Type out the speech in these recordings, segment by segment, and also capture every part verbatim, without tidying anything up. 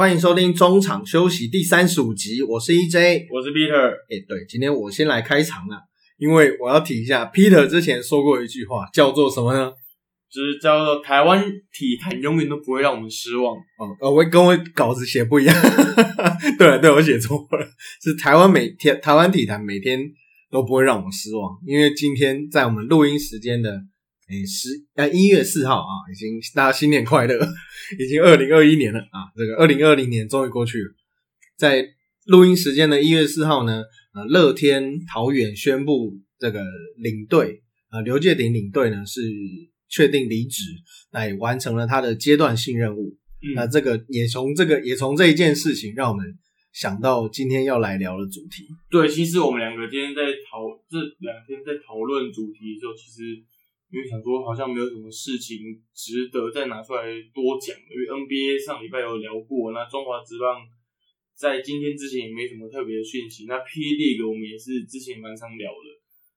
欢迎收听中场休息第三十五集，我是 E J， 我是 Peter。 诶对，今天我先来开场啦，因为我要提一下 Peter 之前说过一句话，叫做什么呢？就是叫做台湾体坛永远都不会让我们失望。哦，呃、我跟我稿子写不一样对了对，我写错了，是台湾每天台湾体坛每天都不会让我们失望，因为今天在我们录音时间的诶十呃一月四号啊，已经大家新年快乐，已经二零二一年了啊，这个二零二零年终于过去了。在录音时间的一月四号呢，呃乐天桃园宣布这个领队呃刘介鼎领队呢是确定离职，那也完成了他的阶段性任务。嗯，那这个也从这个也从这一件事情让我们想到今天要来聊的主题。对，其实我们两个今天在讨这两天在讨论主题的时候，其实因为想说好像没有什么事情值得再拿出来多讲，因为 N B A 上礼拜有聊过，那中华职棒在今天之前也没什么特别的讯息，那 P-League 我们也是之前蛮常聊的，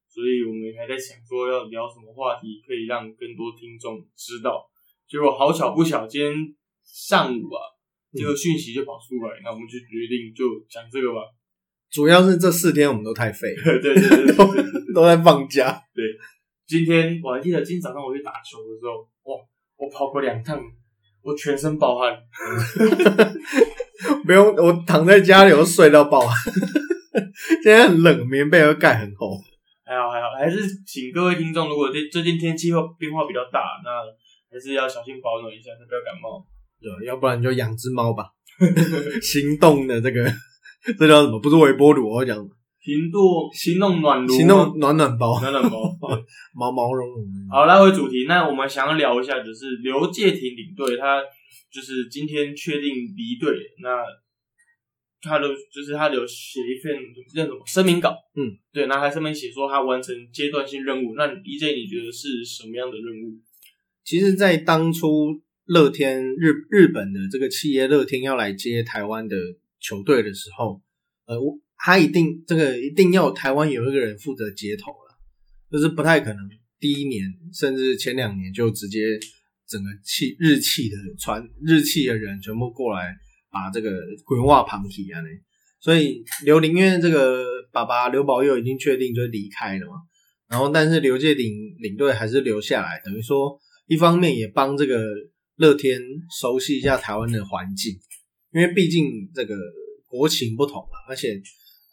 所以我们还在想说要聊什么话题可以让更多听众知道，结果好巧不巧今天上午啊，这个讯息就跑出来，那我们就决定就讲这个吧。主要是这四天我们都太废了对对对都, 都在放假。对，今天我还记得，今天早上我去打球的时候，哇，我跑过两趟，我全身爆汗。不用，我躺在家里，我睡到爆汗。现在很冷，棉被又盖很厚。还好还好，还是请各位听众，如果最近天气变化比较大，那还是要小心保暖一下，才不要感冒。对，要不然你就养只猫吧。行动的这个，这叫什么？不是微波炉，我讲。行动行动暖炉，行动暖暖包，暖暖包，毛毛茸茸。好，拉回主题，那我们想要聊一下，就是刘介廷领队，他就是今天确定离队，那他的就是他有写一份那什么声明稿，嗯，对，那他上面写说他完成阶段性任务，那 E J 你觉得是什么样的任务？其实，在当初乐天日日本的这个企业乐天要来接台湾的球队的时候，呃，我。他一定这个一定要台湾有一个人负责接头了，就是不太可能第一年甚至前两年就直接整个气日企的传日企的人全部过来把这个规划旁体啊呢，所以刘林因为这个爸爸刘保佑已经确定就离开了嘛，然后但是刘介鼎领队还是留下来，等于说一方面也帮这个乐天熟悉一下台湾的环境，因为毕竟这个国情不同啊，而且。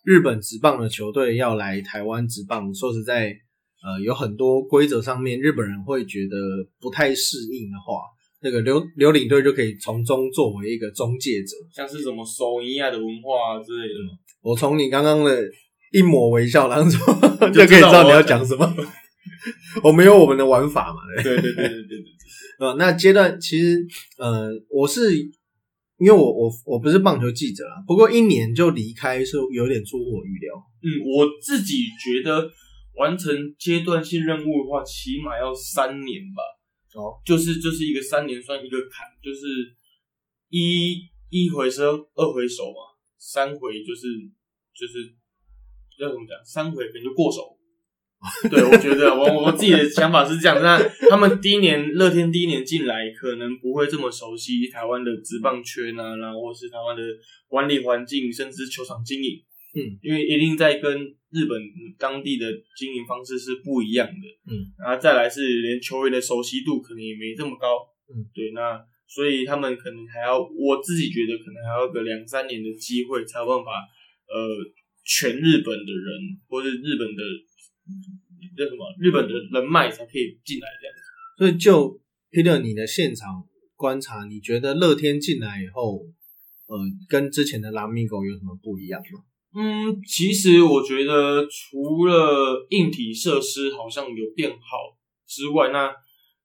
日本职棒的球队要来台湾职棒，说实在呃有很多规则上面日本人会觉得不太适应的话，那个刘刘领队就可以从中作为一个中介者，像是什么手艺啊的文化啊之类的。我从你刚刚的一抹微笑当中 就, 就可以知道你要讲什么我们有我们的玩法嘛，对对对对对 对, 對呃那阶段其实呃我是因为我我我不是棒球记者啦，不过一年就离开是有点出乎我预料。嗯，我自己觉得完成阶段性任务的话，起码要三年吧。哦，就是就是一个三年算一个坎，就是一一回生二回熟嘛，三回就是就是要怎么讲，三回可能就过手。对，我觉得我我自己的想法是这样，那他们第一年乐天第一年进来，可能不会这么熟悉台湾的职棒圈啊，然后或是台湾的管理环境，甚至球场经营，嗯，因为一定在跟日本当地的经营方式是不一样的，嗯，然后再来是连球员的熟悉度可能也没这么高，嗯，对，那所以他们可能还要，我自己觉得可能还要个两三年的机会，才有办法，呃，全日本的人或是日本的。叫什么？日本的人脉才可以进来这样子。所以就 Peter 你的现场观察，你觉得乐天进来以后，呃，跟之前的 Lamigo 有什么不一样吗？嗯，其实我觉得除了硬体设施好像有变好之外，那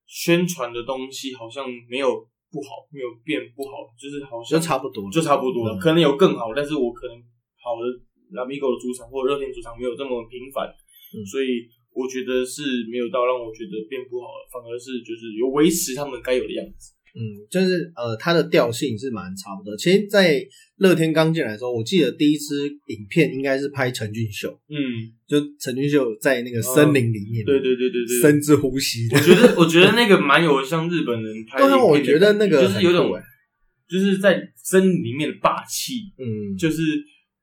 宣传的东西好像没有不好，没有变不好，就是好像就差不多了，就差不多了，嗯，可能有更好，但是我可能好的 Lamigo 的主场或者乐天主场没有这么频繁。嗯，所以我觉得是没有到让我觉得变不好了，反而是就是有维持他们该有的样子。嗯，就是呃，它的调性是蛮差不多。其实，在乐天刚进来的时候，我记得第一支影片应该是拍陈俊秀，嗯，就陈俊秀在那个森林里面，嗯，对对对对对，深之呼吸的。我觉得，我觉得那个蛮有像日本人拍的影片的，但是我觉得那个就是有点就是在森林里面的霸气，嗯，就是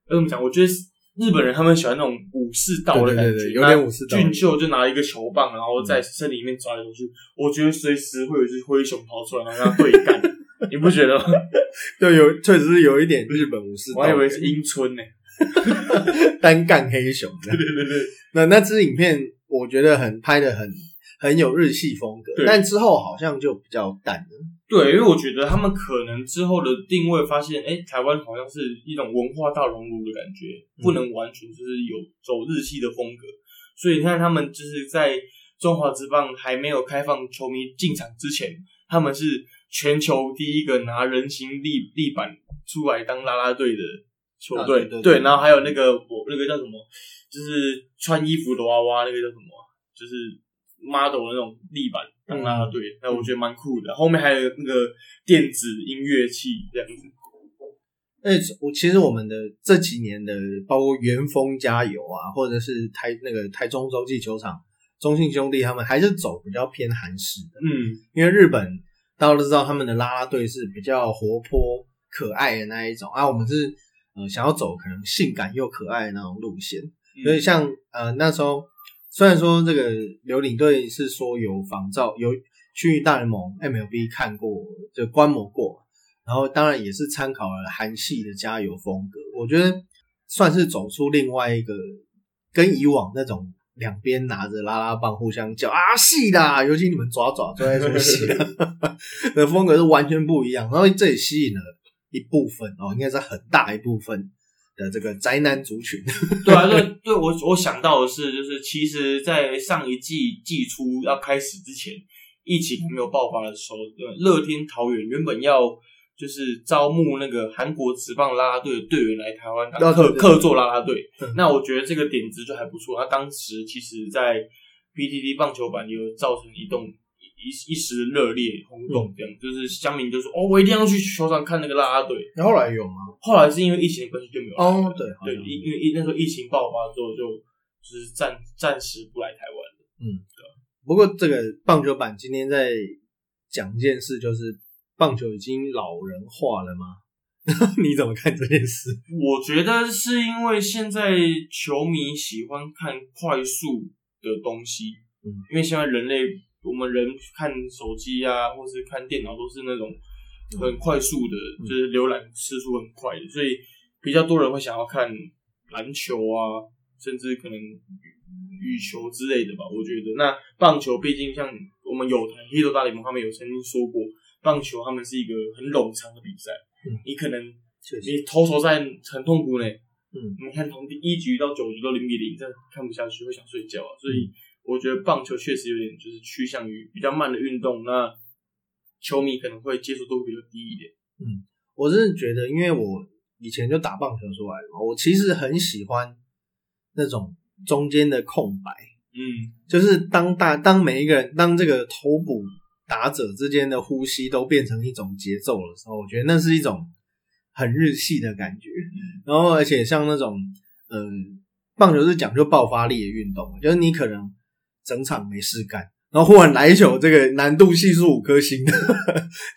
怎么讲？我觉得日本人他们喜欢那种武士道的感觉，對對對，有点武士道。俊秀就拿一个球棒，然后在森林里面走来走去，我觉得随时会有一只灰熊跑出来，然后跟他对干，你不觉得吗？对，有确实是有一点日本武士道。我还以为是樱村呢、欸。单干黑熊，对对对对，那那支影片我觉得很拍得很很有日系风格，但之后好像就比较淡了。对，因为我觉得他们可能之后的定位发现，哎、欸，台湾好像是一种文化大熔炉的感觉，不能完全就是有走日系的风格，嗯、所以你看他们就是在中华职棒还没有开放球迷进场之前，他们是全球第一个拿人形立立板出来当啦啦队的。球队、啊、对, 对, 对, 对，然后还有那个我那个叫什么，就是穿衣服的娃娃，那个叫什么，就是 model 的那种立板当啦啦队，那、嗯、我觉得蛮酷的。后面还有那个电子音乐器这样子。哎，我其实我们的这几年的，包括元丰加油啊，或者是台那个台中洲际球场、中信兄弟他们，还是走比较偏韩式的。嗯，因为日本大家都知道他们的啦啦队是比较活泼可爱的那一种啊，我们是。呃，想要走可能性感又可爱的那种路线，嗯、所以像呃那时候，虽然说这个柳领队是说有仿照，有去大联盟 M L B 看过，就观摩过，然后当然也是参考了韩系的加油风格，我觉得算是走出另外一个跟以往那种两边拿着拉拉棒互相叫啊戏啦，尤其你们爪爪都在说戏的风格是完全不一样，然后这也吸引了。一部分哦，应该是很大一部分的这个宅男族群。对啊，对对，我我想到的是，就是其实，在上一季季初要开始之前，疫情没有爆发的时候，乐天桃园原本要就是招募那个韩国职棒啦啦队的队员来台湾客客座啦啦队。那我觉得这个点子就还不错。那当时其实，在 P T T 棒球版也有造成一动。一, 一时热烈轰动，这样、嗯、就是乡民就说：“哦，我一定要去球场看那个啦啦队。”然后后来有吗？后来是因为疫情的关系就没有來。哦，对，对，因为那时候疫情爆发之后就，就就是暂暂时不来台湾了。嗯，对。不过这个棒球版今天在讲一件事，就是棒球已经老人化了吗？你怎么看这件事？我觉得是因为现在球迷喜欢看快速的东西，嗯，因为现在人类。我们人看手机啊，或是看电脑，都是那种很快速的，嗯、就是浏览次数很快的，所以比较多人会想要看篮球啊，甚至可能羽球之类的吧。我觉得那棒球，毕竟像我们有台《Hito 大联盟》，他们有曾经说过，棒球他们是一个很冗长的比赛，嗯、你可能你投手赛很痛苦呢，嗯，你看从第一局到九局都零比零，这看不下去会想睡觉啊，所以。我觉得棒球确实有点就是趋向于比较慢的运动，那球迷可能会接触度比较低一点。嗯，我真的觉得，因为我以前就打棒球出来嘛，我其实很喜欢那种中间的空白。嗯，就是当大当每一个人当这个投捕打者之间的呼吸都变成一种节奏的时候，我觉得那是一种很日系的感觉。嗯、然后，而且像那种嗯，棒球是讲究爆发力的运动，就是你可能。整场没事干，然后忽然来一球，这个难度系数五颗星的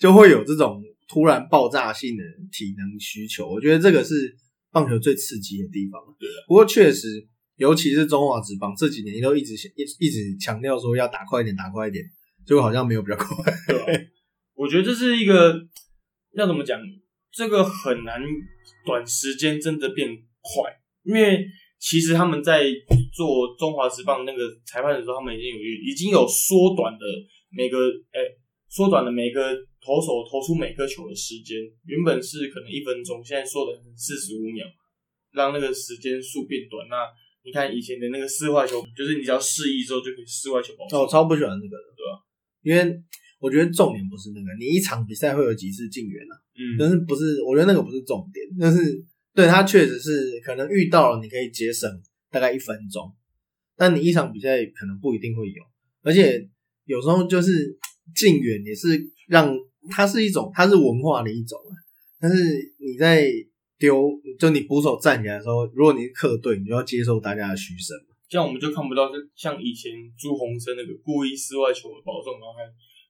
就会有这种突然爆炸性的体能需求。我觉得这个是棒球最刺激的地方。对啊，不过确实，尤其是中华职棒这几年都一直一直强调说要打快一点，打快一点，结果好像没有比较快。对啊，我觉得这是一个要怎么讲，这个很难短时间真的变快，因为。其实他们在做中华职棒那个裁判的时候，他们已经有已经有缩短的每个诶、欸、缩短了每个投手投出每颗球的时间，原本是可能一分钟，现在缩短四十五秒，让那个时间数变短。那你看以前的那个室外球，就是你只要示意之后就可以室外球保送。我超不喜欢这个的，对吧、啊？因为我觉得重点不是那个，你一场比赛会有几次进援啊？嗯，但是不是？我觉得那个不是重点，但是。对，他确实是可能遇到了，你可以节省大概一分钟，但你一场比赛可能不一定会有，而且有时候就是近远也是让它是一种，它是文化的一种，但是你在丢，就你捕手站起来的时候，如果你是客队，你就要接受大家的嘘声，这样我们就看不到像以前朱鸿生那个故意室外球的保送，然后还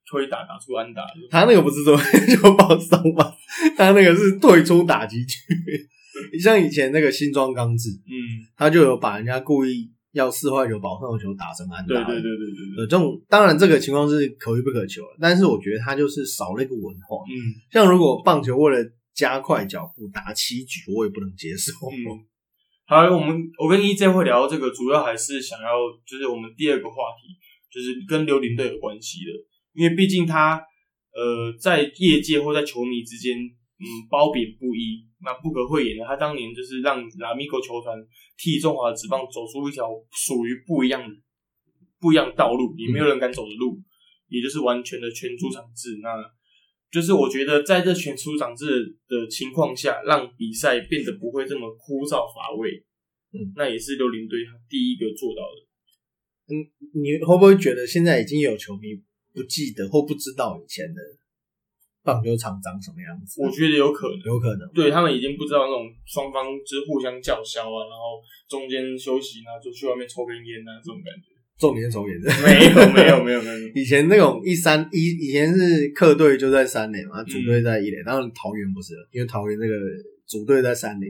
推打打出安打，他那个不是说就爆伤吗？他那个是退出打击区。像以前那个新庄刚志，嗯，他就有把人家故意要四坏球保送球打成安打。对对对对 对, 對，这种当然这个情况是可遇不可求了，但是我觉得他就是少了一个文化。嗯，像如果棒球为了加快脚步打七局，我也不能接受。嗯，好，我们我跟E J会聊这个，主要还是想要就是我们第二个话题，就是跟刘林队有关系的，因为毕竟他呃在业界或在球迷之间，嗯，褒贬不一。那不可讳言的，他当年就是让 Lamigo 球团替中华职棒走出一条属于不一样的不一样的道路，也没有人敢走的路，也就是完全的全主场制。那就是我觉得在这全主场制的情况下，让比赛变得不会这么枯燥乏味，嗯，那也是六零队第一个做到的。嗯，你会不会觉得现在已经有球迷不记得或不知道以前的棒球场长什么样子？我觉得有可能，有可能，对，他们已经不知道那种双方就是互相叫嚣啊，然后中间休息呢，就去外面抽根烟啊，这种感觉。重点抽烟的，没有没有没有没有。以前那种一三一，以前是客队就在三垒嘛，主队在一垒，嗯，当然桃园不是了，因为桃园那个主队在三垒。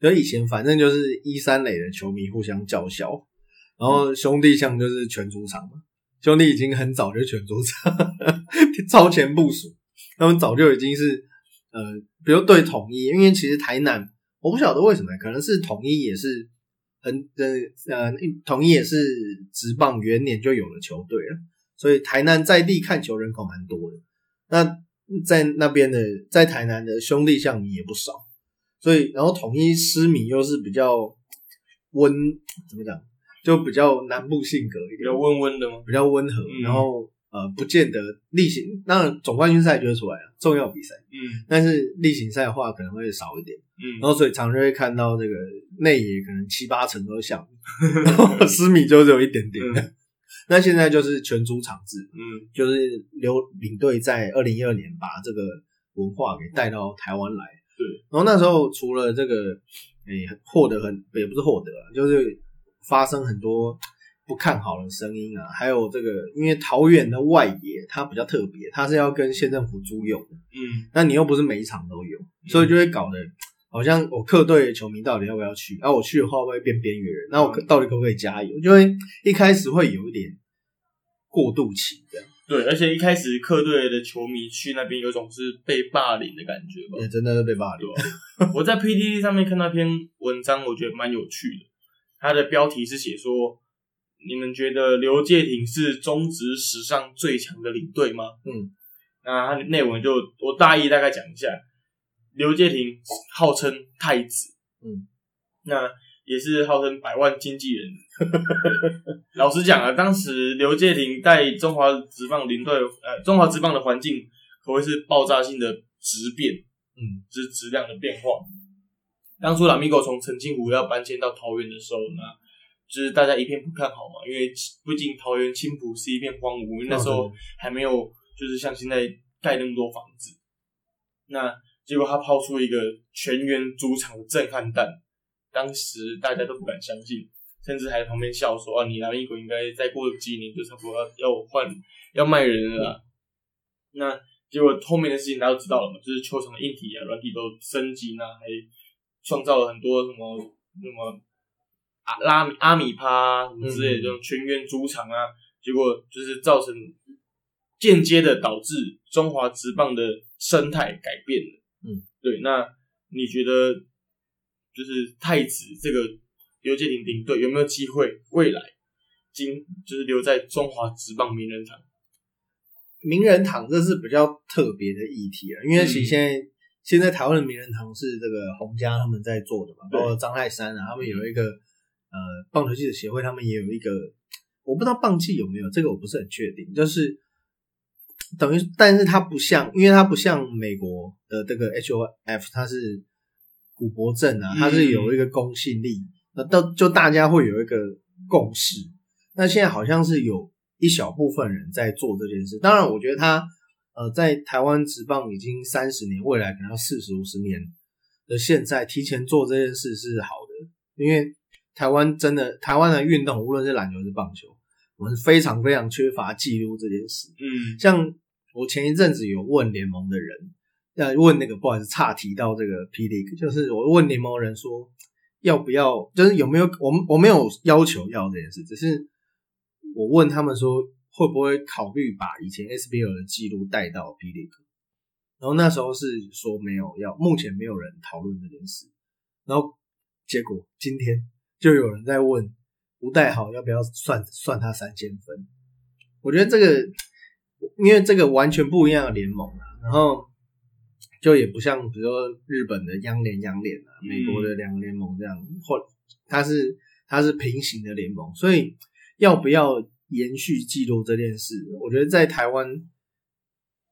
所以以前反正就是一三垒的球迷互相叫嚣，然后兄弟像就是全主场嘛，兄弟已经很早就全主场，超前部署。他们早就已经是呃比如对统一，因为其实台南我不晓得为什么，可能是统一也是很呃统一也是职棒元年就有了球队了，所以台南在地看球人口蛮多的，那在那边的在台南的兄弟象迷也不少，所以然后统一狮迷又是比较温，怎么讲，就比较南部性格一点，比较温温的吗，比较温和，嗯，然后呃，不见得例行，当然总冠军赛就会出来了，重要比赛。嗯，但是例行赛的话可能会少一点。嗯，然后所以常常会看到这个内野可能七八成都像，然后私米就只有一点点。嗯，那现在就是全主场制，嗯，就是刘领队在二零一二年把这个文化给带到台湾来。对，然后那时候除了这个，诶、欸，获得很也不是获得，就是发生很多不看好的声音啊，还有这个，因为桃园的外野它比较特别，它是要跟县政府租用的，嗯，那你又不是每一场都有，所以就会搞得好像我客队的球迷到底要不要去，啊，我去的话会不会变边缘人？那我到底可不可以加油？就会一开始会有一点过渡期这样。对，而且一开始客队的球迷去那边有种是被霸凌的感觉吧？对，真的是被霸凌。我在 P T T 上面看那篇文章，我觉得蛮有趣的，它的标题是写说，你们觉得刘介廷是中职史上最强的领队吗？嗯，那他内文就我大意大概讲一下，刘介廷号称太子，嗯，那也是号称百万经纪人。老实讲啊，当时刘介廷带中华职棒领队，呃，中华职棒的环境可谓是爆炸性的质变，嗯，就是质量的变化。当初Lamigo从澄清湖要搬迁到桃园的时候呢，就是大家一片不看好嘛，因为毕竟桃园青埔是一片荒芜，因为那时候还没有就是像现在盖那么多房子。那结果他抛出一个全员主场的震撼弹，当时大家都不敢相信，甚至还在旁边笑说：“啊，你Lamigo应该再过几年就差不多要换要卖人了啦。”那结果后面的事情大家都知道了嘛，就是球场的硬体啊、软体都升级呢，还创造了很多什么什么。拉米阿米趴什么之类的，这种全员主场啊，结果就是造成间接的导致中华职棒的生态改变了。嗯，对。那你觉得就是太子这个刘介廷领队有没有机会未来今就是留在中华职棒名人堂？名人堂这是比较特别的议题啊，因为其实现在，嗯，现在台湾的名人堂是这个洪家他们在做的嘛，包括张泰山啊，他们有一个。呃，棒球记者协会他们也有一个，我不知道棒记有没有这个，我不是很确定。就是等于，但是它不像，因为它不像美国的这个 H O F， 它是古柏证啊，它是有一个公信力，那到，嗯，就大家会有一个共识。那现在好像是有一小部分人在做这件事。当然，我觉得它呃，在台湾职棒已经三十年，未来可能要四十五十年的现在提前做这件事是好的，因为台湾真的，台湾的运动，无论是篮球还是棒球，我们非常非常缺乏记录这件事。嗯，像我前一阵子有问联盟的人，呃，问那个不好意思岔提到这个 P-League， 就是我问联盟人说要不要，就是有没有，我我没有要求要这件事，只是我问他们说会不会考虑把以前 S B L 的记录带到 P-League， 然后那时候是说没有要，目前没有人讨论这件事，然后结果今天就有人在问吴岱豪要不要算算他三千分。我觉得这个因为这个完全不一样的联盟啊，然后就也不像比如说日本的央联央联啊，美国的两个联盟这样，或它是它是平行的联盟，所以要不要延续记录这件事，我觉得在台湾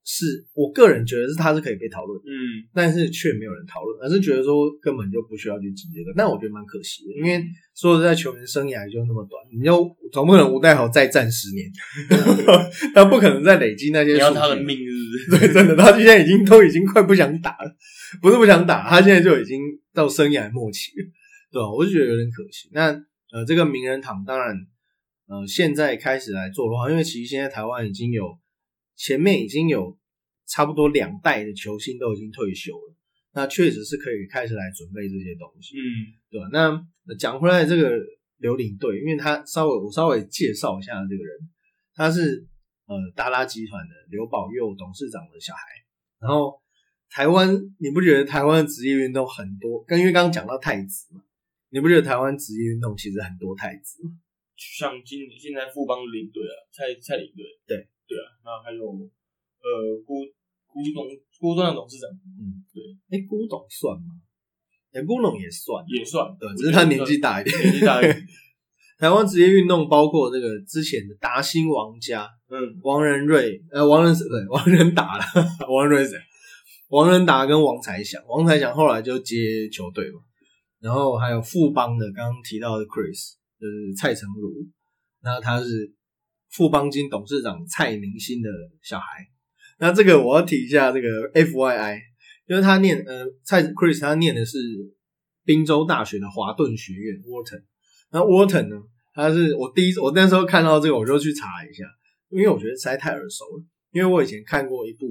是我个人觉得是它是可以被讨论，嗯，但是却没有人讨论，而是觉得说根本就不需要去记这个，但我觉得蛮可惜的，因为说实在球员生涯就那么短，你就总不可能吴岱豪再战十年，他不可能再累积那些数据，你要他的命日。对，真的，他现在已经都已经快不想打了，不是不想打，他现在就已经到生涯末期了，对吧？我就觉得有点可惜。那呃，这个名人堂当然呃现在开始来做的话，因为其实现在台湾已经有前面已经有差不多两代的球星都已经退休了，那确实是可以开始来准备这些东西，嗯，对吧？那讲回来这个刘领队，因为他稍微我稍微介绍一下这个人，他是。呃，达拉集团的刘宝佑董事长的小孩，然后台湾，你不觉得台湾职业运动很多？跟因为刚刚讲到太子嘛，你不觉得台湾职业运动其实很多太子吗？像今现在富邦领队啊，蔡蔡领队，对对啊，那还有呃辜辜董辜董的董事长，嗯，对，哎，辜董算吗？哎，辜董也算，也算，对，只是他年纪大一点，年纪大一点。台湾职业运动包括这个之前的达兴王家，嗯，王仁瑞，呃，王仁对王仁达了，王仁瑞谁？王仁达跟王才祥，王才祥后来就接球队嘛，然后还有富邦的，刚刚提到的 Chris 就是蔡承儒，那他是富邦金董事长蔡明星的小孩，那这个我要提一下这个 F Y I， 因为他念呃蔡 Chris 他念的是宾州大学的华顿学院 Wharton。那 Wharton 呢？他是我第一，我那时候看到这个我就去查一下，因为我觉得实在太耳熟了。因为我以前看过一部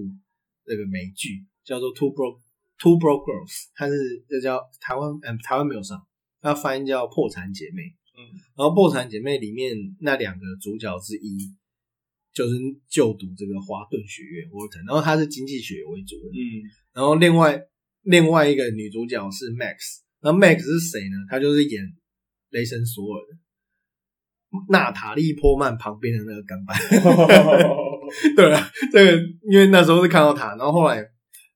那个美剧，叫做 Two Broke Two Broke Girls， 它是这叫台湾，嗯，台湾没有上，它翻译叫《破产姐妹》。嗯，然后《破产姐妹》里面那两个主角之一，就是就读这个华顿学院 Wharton， 然后他是经济学为主的。嗯，然后另外另外一个女主角是 Max， 那 Max 是谁呢？她就是演雷神索尔的娜塔莉波曼旁边的那个干板。对啊，这个因为那时候是看到他，然后后来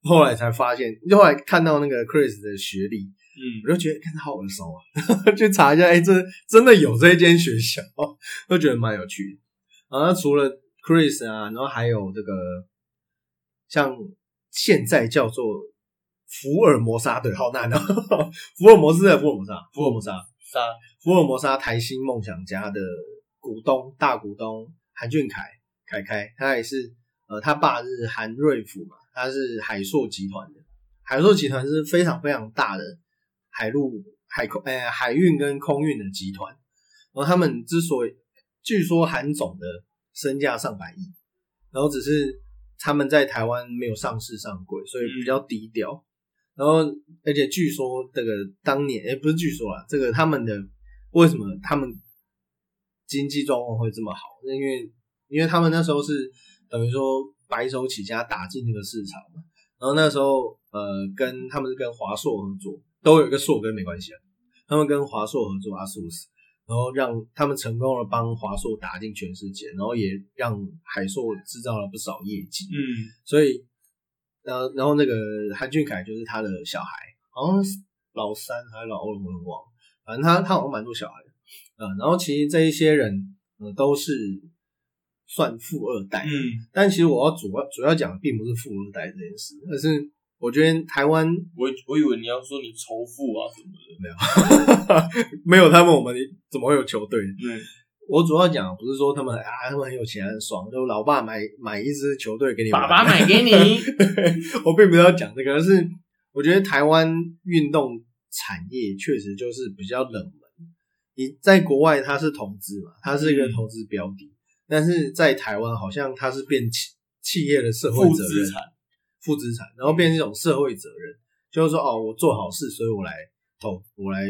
后来才发现，后来看到那个 Chris 的学历，嗯，我就觉得看他好耳熟啊，去查一下，哎、欸，这真的有这间学校，就觉得蛮有趣的。然后除了 Chris 啊，然后还有这个像现在叫做福尔摩沙队，好难啊，福尔摩斯的福尔摩沙，福尔摩沙。福尔摩沙台新梦想家的股东大股东韩俊凯凯凯，他也是呃，他爸是韩瑞福嘛，他是海硕集团的，海硕集团是非常非常大的海陆海空呃海运跟空运的集团，然后他们之所以据说韩总的身价上百亿，然后只是他们在台湾没有上市上柜，所以比较低调。嗯，然后，而且据说这个当年，哎，不是据说啦，这个他们的为什么他们经济状况会这么好？因为，因为他们那时候是等于说白手起家打进这个市场嘛。然后那时候，呃，跟他们是跟华硕合作，都有一个硕跟没关系啊。他们跟华硕合作 ASUS， 然后让他们成功的帮华硕打进全世界，然后也让海硕制造了不少业绩。嗯，所以。然后，然后那个韩俊凯就是他的小孩，好像是老三还是老二，我很忘了。反正他他好像蛮多小孩的，呃，然后其实这一些人，呃，都是算富二代。嗯，但其实我要主要主要讲的并不是富二代这件事，而是我觉得台湾，我我以为你要说你仇富啊什么的，没有，没有他们我们怎么会有球队？嗯，我主要讲不是说他们啊，他们很有钱很爽，就老爸买买一支球队给你玩，爸爸买给你。我并不是要讲这个，而是我觉得台湾运动产业确实就是比较冷门。你在国外它是投资嘛，它是一个投资标的，嗯，但是在台湾好像它是变企业的社会责任，负资产，负资产，然后变成一种社会责任，就是说哦，我做好事，所以我来投，我来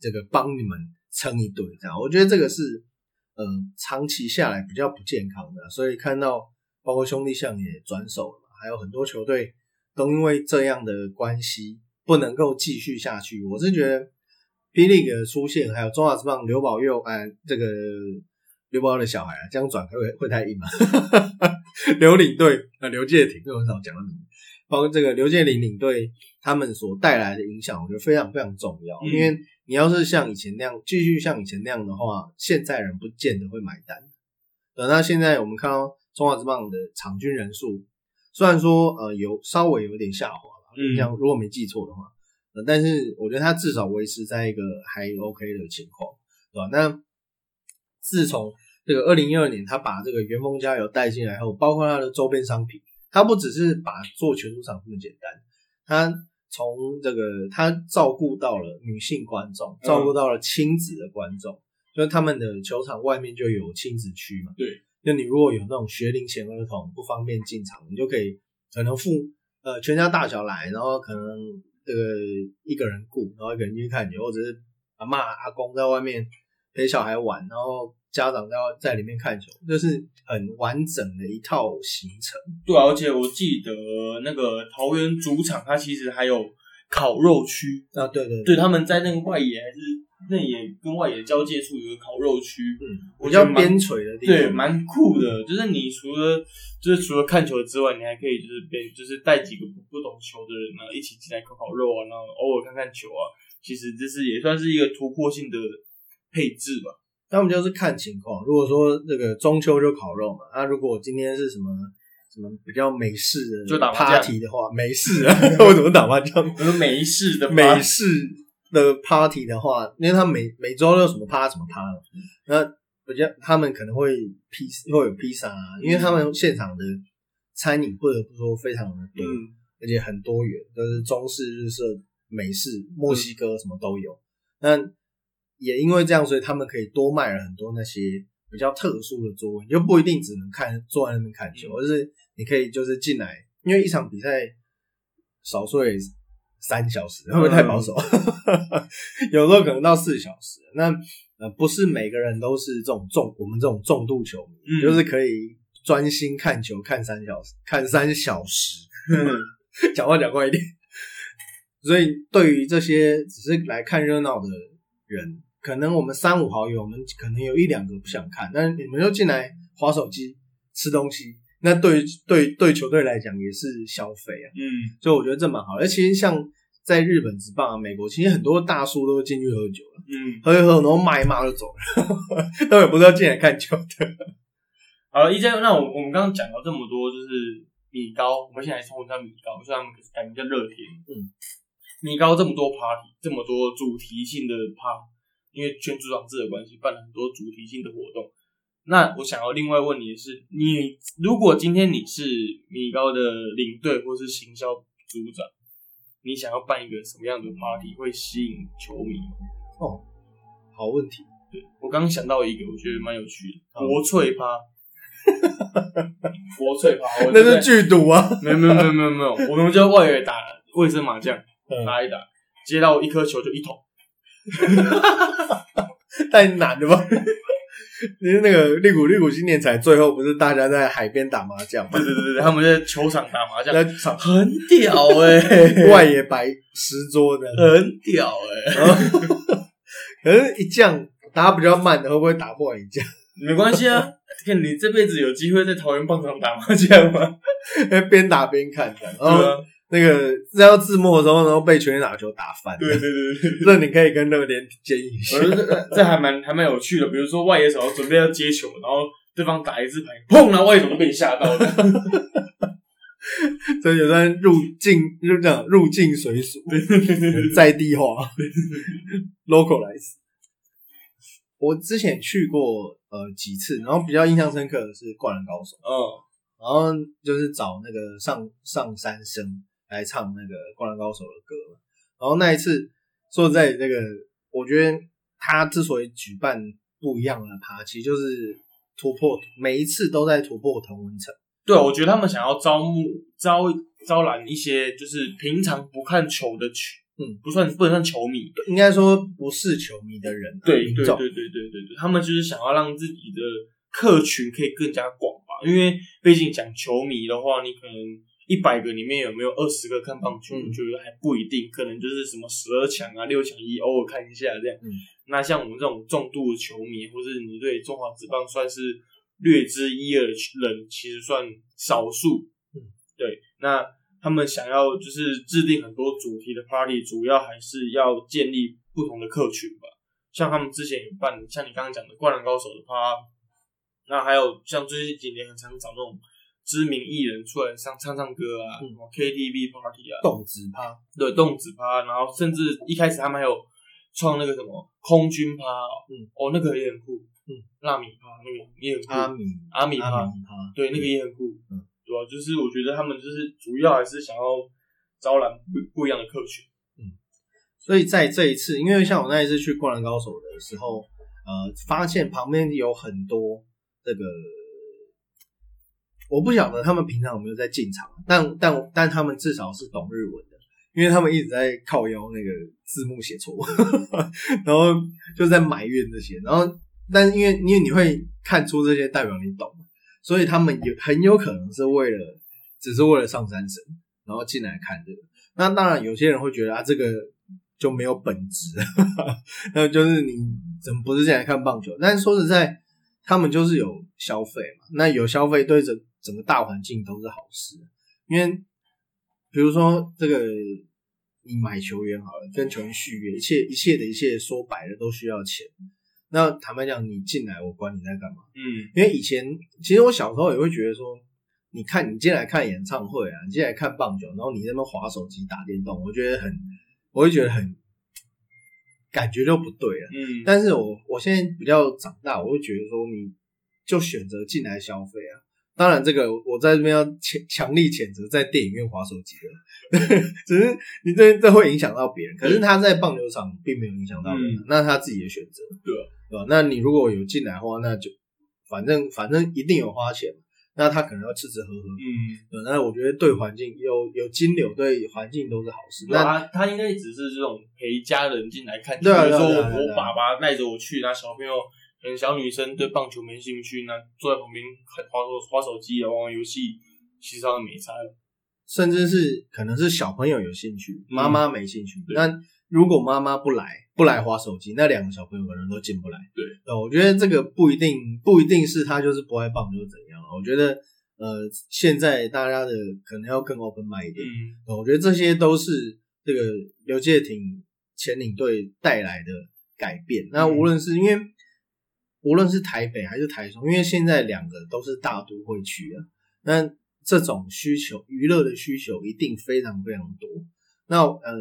这个帮你们撑一顿这样。我觉得这个是嗯、呃，长期下来比较不健康的，所以看到包括兄弟象也转手了嘛，还有很多球队都因为这样的关系不能够继续下去。我是觉得 P-League 的出现，还有中华职棒刘保佑，哎，这个刘保佑的小孩啊，这样转会会太硬嘛？刘领队啊，刘介廷，我很少讲到名字，包括这个刘介廷领队他们所带来的影响，我觉得非常非常重要。嗯、因为你要是像以前那样继续像以前那样的话，现在人不见得会买单。等到现在我们看到中华职棒的场均人数，虽然说呃有稍微有点下滑了，嗯，像如果没记错的话、呃，但是我觉得他至少维持在一个还 OK 的情况，对吧？那自从这个二零一二年，他把这个元丰佳肴带进来后，包括他的周边商品，他不只是把做全主场这么简单，他从这个他照顾到了女性观众，照顾到了亲子的观众，嗯、就是他们的球场外面就有亲子区嘛。对，那你如果有那种学龄前儿童不方便进场，你就可以可能付呃全家大小来，然后可能这个一个人顾，然后一个人去看球，或者是阿嬷阿公在外面陪小孩玩，然后家长要在里面看球，就是很完整的一套行程。对、啊，而且我记得那个桃园主场，它其实还有烤肉区啊，对对 对, 对，他们在那个外野还是内野跟外野交界处有个烤肉区，嗯，比较边陲的地方，对，蛮酷的。就是你除了就是除了看球之外，你还可以就是边就是带几个不懂球的人呢一起进来烤烤肉啊，然后偶尔看看球啊，其实这是也算是一个突破性的配置吧。那我们就是看情况，如果说这个中秋就烤肉嘛，那、啊、如果今天是什么什么比较美式的 party 的话，美式啊，我怎么打麻将？我说美式的美式的 party 的话，因为他每每周都有什么趴什么趴，那我觉得他们可能会披会有披萨、啊，因为他们现场的餐饮不得不说非常的多，嗯、而且很多元，就是中式、日式、美式、墨西哥什么都有。嗯、那也因为这样，所以他们可以多卖了很多那些比较特殊的座位，你就不一定只能看坐在那边看球，而是你可以就是进来，因为一场比赛少说也三小时，会不会太保守？嗯、有时候可能到四小时。那呃，不是每个人都是这种重我们这种重度球迷，嗯、就是可以专心看球看三小时，看三小时。讲话讲快一点。所以对于这些只是来看热闹的人，可能我们三五好友，我们可能有一两个不想看，但你们就进来滑手机、吃东西，那对对对球队来讲也是消费啊。嗯，所以我觉得这蛮好。而且像在日本职棒、啊、美国，其实很多大叔都进去喝酒了，嗯，喝一喝，然后骂一骂就走了，他们不是要进来看球的。好了，一在那我我们刚刚讲到这么多，就是米高，我们现在称呼叫米高，所以他们改名叫乐天。嗯。米高这么多 party， 这么多主题性的 party， 因为全主场制的关系，办了很多主题性的活动。那我想要另外问你的是，你如果今天你是米高的领队或是行销组长，你想要办一个什么样的 party 会吸引球迷？哦，好问题。对，我刚想到一个，我觉得蛮有趣的，国粹趴。国粹趴，那是剧毒啊！没有没有没有没有没有，我们叫外野打卫生麻将。打一打，接到一颗球就一桶，太难了吧？因为那个绿谷绿谷新年彩最后不是大家在海边打麻将吗？对对对，他们在球场打麻将，很屌哎、欸！外野摆十桌的，很屌哎、欸！可是一将打比较慢的，会不会打不完一将？没关系啊，看你这辈子有机会在桃园棒球场打麻将吗？边打边看的，对啊。那个在要字幕的时候，然后被全垒打球打翻。对对对对，这你可以跟乐天建议一下。这还蛮还蛮有趣的，比如说外野手准备要接球，然后对方打一字牌，砰，然后外野手就被吓到了。所以有算入境，就这样入境随俗，在地化，localize。我之前去过呃几次，然后比较印象深刻的是《灌篮高手》。嗯，然后就是找那个上上山生来唱那个《灌篮高手》的歌，然后那一次说在那个，我觉得他之所以举办不一样的趴，其实就是突破，每一次都在突破同温层。对，我觉得他们想要招募招招揽一些就是平常不看球的球，嗯，不算不能算球迷，应该说不是球迷的人、啊。对对对对对对对，他们就是想要让自己的客群可以更加广吧，因为毕竟讲球迷的话，你可能一百个里面有没有二十个看棒球，我觉得还不一定，可能就是什么十二强啊、六强一偶尔看一下这样、嗯。那像我们这种重度的球迷，或是你对中华职棒算是略知一二的人，其实算少数。嗯，对，那。他们想要就是制定很多主题的 party， 主要还是要建立不同的客群吧。像他们之前有办，像你刚刚讲的《灌篮高手》的趴，那还有像最近几年很常找那种知名艺人出来唱唱唱歌啊，嗯、K T V party 啊，动子趴，对，动子趴。然后甚至一开始他们还有创那个什么空军趴、哦，嗯，哦，那个也很酷，嗯，纳米趴那个也很酷，阿米阿米趴，对，那个也很酷，嗯。主要就是我觉得他们就是主要还是想要招揽不不一样的客群，嗯，所以在这一次，因为像我那一次去灌篮高手的时候，呃，发现旁边有很多这个，我不晓得他们平常有没有在进场，但但但他们至少是懂日文的，因为他们一直在靠腰那个字幕写错，然后就在埋怨这些，然后但因为因为你会看出这些代表你懂。所以他们也很有可能是为了，只是为了上三神，然后进来看这个。那当然，有些人会觉得啊，这个就没有本质，那就是你怎么不是进来看棒球？但是说实在，他们就是有消费嘛。那有消费对整整个大环境都是好事，因为比如说这个你买球员好了，跟球员续约，一切一切的一切说白了都需要钱。那坦白讲，你进来我管你在干嘛？嗯，因为以前其实我小时候也会觉得说，你看你进来看演唱会啊，你进来看棒球，然后你在那边滑手机打电动，我觉得很，我会觉得很感觉就不对了。嗯，但是我我现在比较长大，我会觉得说，你就选择进来消费啊。当然，这个我在这边要强力谴责在电影院滑手机的，只是你这这会影响到别人，可是他在棒球场并没有影响到人、嗯，那他自己的选择。对。对吧？那你如果有进来的话，那就反正反正一定有花钱，那他可能要吃吃喝喝。嗯，对。那我觉得对环境有有金流，对环境都是好事。那他他应该只是这种陪家人进来看，对啊、比如说我、啊啊啊、我爸爸带着我去，那小朋友嗯小女生对棒球没兴趣，那坐在旁边滑手滑手机啊玩玩游戏，其实他没差。甚至是可能是小朋友有兴趣，妈妈没兴趣。嗯、那如果妈妈不来。不来滑手机，那两个小朋友可能都进不来。对，呃，我觉得这个不一定，不一定是他就是不爱棒球怎样了。我觉得，呃，现在大家的可能要更 open mind 一点。嗯，呃、我觉得这些都是这个刘介廷前领队带来的改变。嗯、那无论是因为无论是台北还是台中，因为现在两个都是大都会区啊，那这种需求娱乐的需求一定非常非常多。那呃，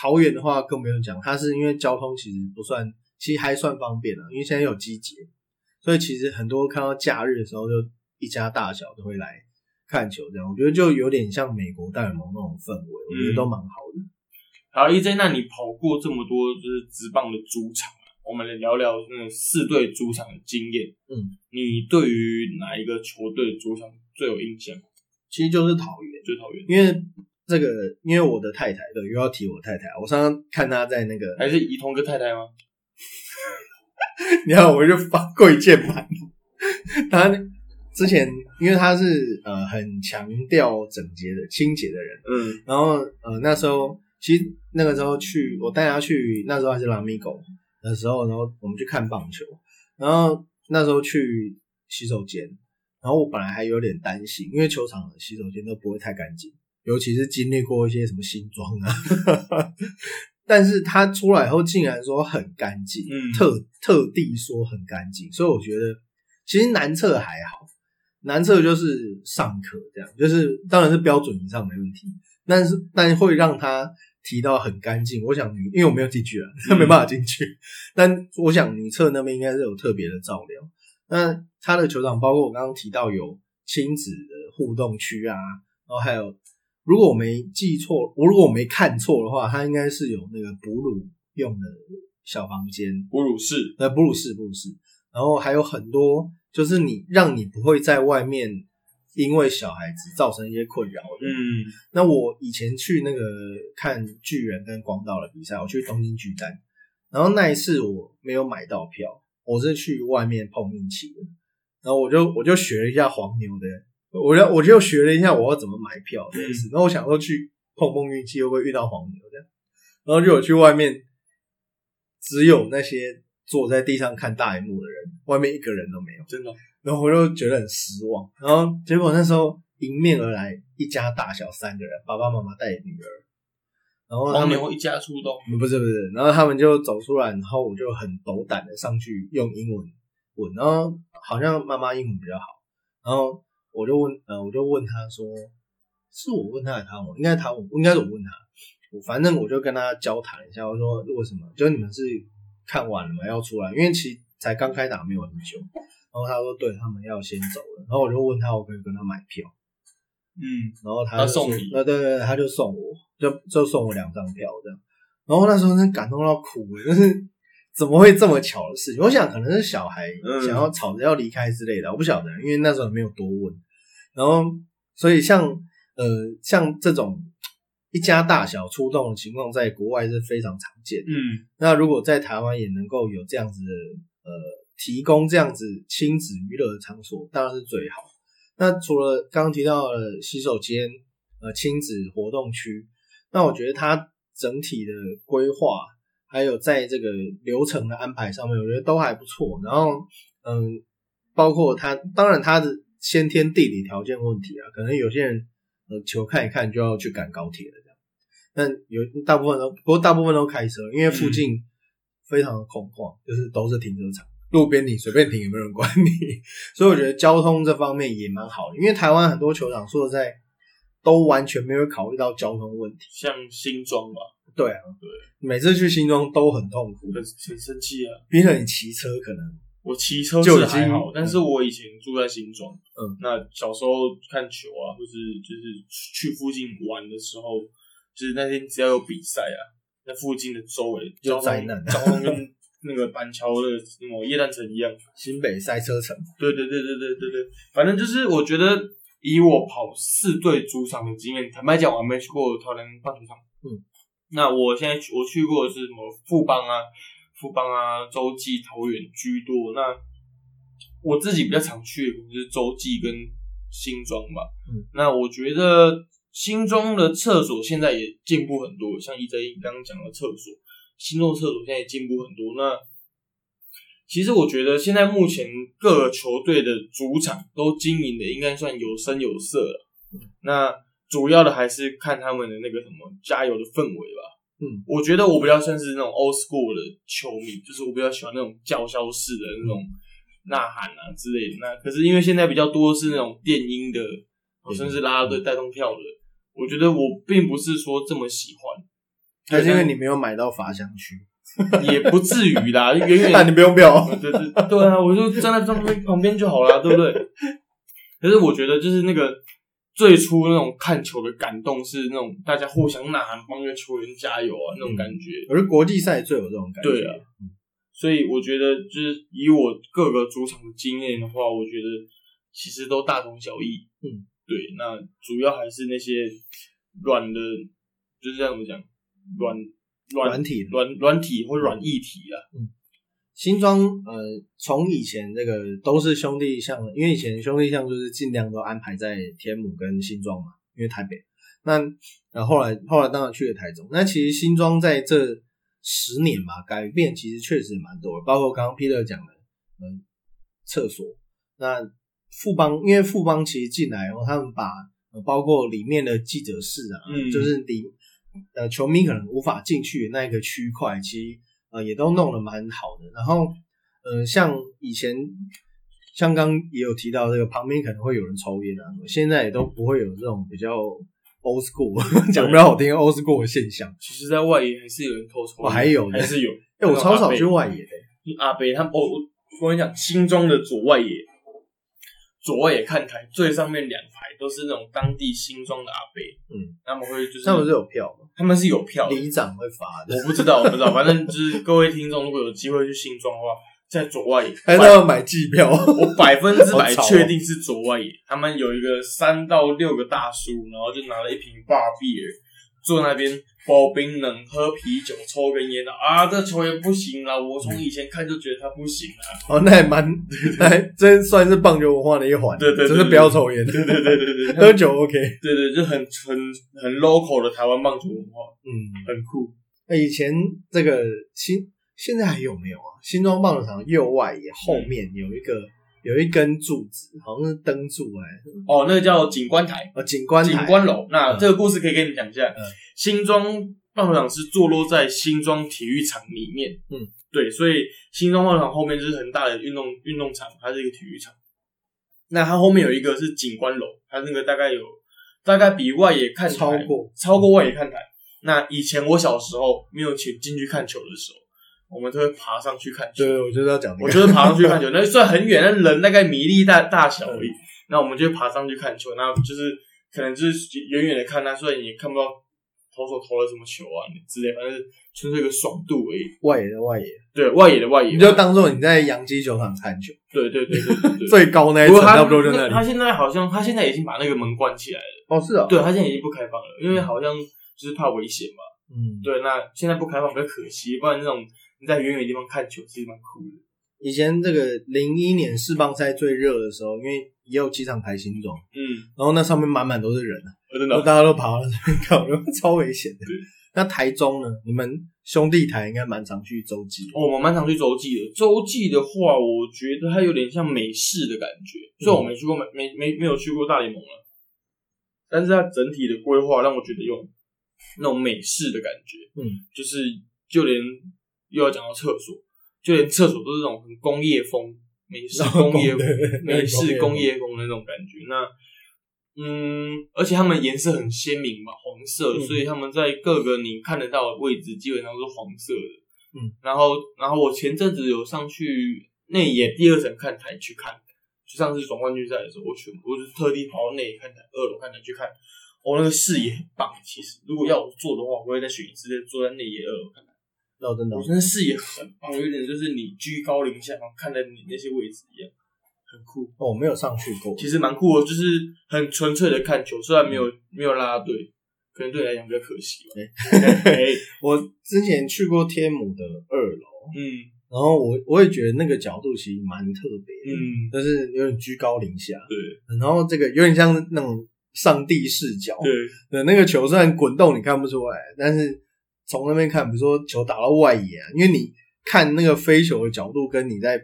桃园的话更不用讲，它是因为交通其实不算，其实还算方便啦，因为现在有机捷，所以其实很多看到假日的时候，就一家大小都会来看球这样。我觉得就有点像美国大联盟那种氛围，我觉得都蛮好的。嗯、好 ，E J， 那你跑过这么多就是职棒的主场啊，我们来聊聊那个四队主场的经验。嗯，你对于哪一个球队主场最有印象？其实就是桃园，就桃园，因为。这个，因为我的太太，对，又要提我太太，我常常看她在那个，还是怡彤哥太太吗？你看，我就发跪键盘。她之前，因为她是呃很强调整洁的、清洁的人，嗯，然后呃那时候，其实那个时候去，我带她去，那时候还是 Lamigo 的时候，然后我们去看棒球，然后那时候去洗手间，然后我本来还有点担心，因为球场的洗手间都不会太干净。尤其是经历过一些什么新装啊，但是他出来后竟然说很干净、嗯，特特地说很干净，所以我觉得其实男厕还好，男厕就是上课这样，就是当然是标准以上没问题，但是但会让他提到很干净，我想女因为我没有进去啊，他没办法进去，但我想女厕那边应该是有特别的照料。那他的球场包括我刚刚提到有亲子的互动区啊，然后还有。如果我没记错，我如果我没看错的话，它应该是有那个哺乳用的小房间，哺乳室，对，哺乳室，哺乳室。然后还有很多，就是你让你不会在外面因为小孩子造成一些困扰。嗯，那我以前去那个看巨人跟广岛的比赛，我去东京巨蛋，然后那一次我没有买到票，我是去外面碰运气的，然后我就我就学了一下黄牛的，我就我就学了一下我要怎么买票这件事，然后我想说去碰碰运气会不会遇到黄牛这样，然后就有去外面，只有那些坐在地上看大荧幕的人，外面一个人都没有，真的。然后我就觉得很失望，然后结果那时候迎面而来一家大小三个人，爸爸妈妈带女儿，然后他们一家出动，不是不是，然后他们就走出来，然后我就很斗胆的上去用英文问，然后好像妈妈英文比较好，然后我就问呃我就问他说，是我问他还是他问，应该他问，应该是我问他，我反正我就跟他交谈一下，我说为什么就你们是看完了嘛要出来，因为其实才刚开打没有很久。然后他说对，他们要先走了，然后我就问他我可以跟他买票，嗯，然后 他, 他送你，对对对，他就送我，就就送我两张票这样，然后那时候真感动到哭了，就是怎么会这么巧的事情？我想可能是小孩想要吵着要离开之类的，我不晓得，因为那时候没有多问。然后所以像呃像这种一家大小出动的情况，在国外是非常常见的。嗯，那如果在台湾也能够有这样子的呃。提供这样子亲子娱乐的场所当然是最好。那除了刚刚提到的洗手间、呃亲子活动区，那我觉得它整体的规划还有在这个流程的安排上面，我觉得都还不错。然后嗯，包括它，当然它的先天地理条件问题啊，可能有些人呃球看一看就要去赶高铁了这样。但有大部分都不过大部分都开车，因为附近非常的空旷，就是都是停车场。路边停随便停也没有人管你，所以我觉得交通这方面也蛮好的，因为台湾很多球场说实在都完全没有考虑到交通问题，像新庄吧，对啊，对，每次去新庄都很痛苦，很很生气啊。比如你骑车可能，我骑车是还好，但是我以前住在新庄，嗯，那小时候看球啊，或是就是去附近玩的时候，就是那天只要有比赛啊，那附近的周围交通交通跟那个板桥的什么夜蛋城一样，新北塞车城。对对对对对对对，反正就是我觉得以我跑四队主场的经验，坦白讲我还没去过桃园棒球场。嗯，那我现在我去过的是什么富邦啊、富邦啊、洲际、桃园居多。那我自己比较常去的就是洲际跟新庄吧。嗯，那我觉得新庄的厕所现在也进步很多，像E J刚刚讲的厕所。新庄厕所现在也进步很多。那其实我觉得现在目前各球队的主场都经营的应该算有声有色了。嗯，那主要的还是看他们的那个什么加油的氛围吧。嗯，我觉得我比较算是那种 old school 的球迷，就是我比较喜欢那种叫嚣式的那种呐喊啊之类的。那可是因为现在比较多是那种电音的，甚至拉拉队带动票的，我觉得我并不是说这么喜欢。还是因为你没有买到法香区，也不至于啦，远远、啊、你不用票，对对对啊，我就站在旁边旁边就好啦，对不对？可是我觉得就是那个最初那种看球的感动是那种大家互相呐喊，帮着球员加油啊那种感觉。我觉得国际赛最有这种感觉，对啊。嗯，所以我觉得就是以我各个主场的经验的话，我觉得其实都大同小异。嗯，对，那主要还是那些软的，就是这样怎么讲？软软体软软体或软液体啊。嗯，新庄呃，从以前这个都是兄弟象，因为以前兄弟象就是尽量都安排在天母跟新庄嘛，因为台北。那然后后来后来当然去了台中。那其实新庄在这十年嘛，改变其实确实蛮多的，包括刚刚 Peter 讲的，嗯，厕所。那富邦因为富邦其实进来，然后他们把、呃、包括里面的记者室啊，嗯、就是里。呃，球迷可能无法进去的那个区块，其实呃也都弄得蛮好的。然后，呃，像以前，像刚也有提到这个旁边可能会有人抽烟啊，现在也都不会有这种比较 old school 讲不了好听 old school 的现象。其实，在外野还是有人偷抽烟，我、哦、还有还是有。哎、欸，我超少去外野的、欸。阿北他们，我我跟你讲，新庄的左外野，左外野看台最上面两排。都是那种当地新庄的阿伯，嗯，他们会就是他们是有票吗？他们是有票的，里长会发的，我不知道，我不知道，反正就是各位听众，如果有机会去新庄的话，在左外野，还要买季票。我百分之百确定是左外野。他们有一个三到六个大叔，然后就拿了一瓶霸啤，坐那边包冰冷，喝啤酒，抽根烟的啊，这球员不行啦！我从以前看就觉得他不行啦。哦，那也蛮，真算是棒球文化的一环。对对，只是不要抽烟。对对对对对，喝酒 OK。对对，就很很很 local 的台湾棒球文化，嗯，很酷。那以前这个新，现在还有没有啊？新庄棒球场右外野后面有一个。有一根柱子，好像是灯柱哎、欸。哦，那个叫景观台。哦，景观台。景观楼。那这个故事可以跟你讲一下。嗯、新庄棒球场是坐落在新庄体育场里面。嗯，对，所以新庄棒球场后面就是很大的运动运动场，它是一个体育场。那它后面有一个是景观楼，它那个大概有大概比外野看台超过超过外野看台。那以前我小时候没有去进去看球的时候。我们就会爬上去看球，对，我就是要讲、那個，我就是爬上去看球，那算很远，那人大概米粒大大小而已。那我们就会爬上去看球，那就是可能就是远远的看他，虽然也看不到投手投了什么球啊之类，反正纯粹一个爽度而已。外野的外野，对，外野的外野，你就当做你在洋基球场看球。对对对对 对, 對，最高那一层差不多就那里。他现在好像他现在已经把那个门关起来了。哦，是啊、哦，对，他现在已经不开放了，因为好像就是怕危险嘛。嗯，对，那现在不开放比较可惜，不然那种。你在远远的地方看球其实蛮酷的。以前这个零一年世棒赛最热的时候，因为也有机场台新庄，嗯，然后那上面满满都是人啊，哦、真的、哦，大家都爬到那边搞，超危险的。那台中呢？你们兄弟台应该蛮常去洲际的。哦，我蛮常去洲际的。洲际的话，我觉得它有点像美式的感觉，虽然我没去过美，没没没有去过大联盟了，但是它整体的规划让我觉得有那种美式的感觉。嗯，就是就连。又要讲到厕所，就连厕所都是那种很工业风、美式工业、美式工业风的那种感觉。那，嗯，而且他们颜色很鲜明嘛，黄色，所以他们在各个你看得到的位置基本上都是黄色的。嗯，然后，然后我前阵子有上去内野第二层看台去看，就上次总冠军赛的时候，我去，我就特地跑到内野看台二楼看台去看。我、哦、那个视野很棒，其实如果要我做的话，我会再选一次，再坐在内野二楼看台。哦、真的、哦，我真的视野很棒，有点就是你居高临下，然后看着你那些位置一样，很酷。哦，我没有上去过，其实蛮酷的，就是很纯粹的看球，虽然没有、嗯、没有啦啦队，可能对你来讲比较可惜吧。欸欸、我之前去过天母的二楼，嗯，然后我我也觉得那个角度其实蛮特别，嗯，就是有点居高临下，对，然后这个有点像那种上帝视角，对，那个球虽然滚动你看不出来，但是。从那边看，比如说球打到外野、啊，因为你看那个飞球的角度跟你在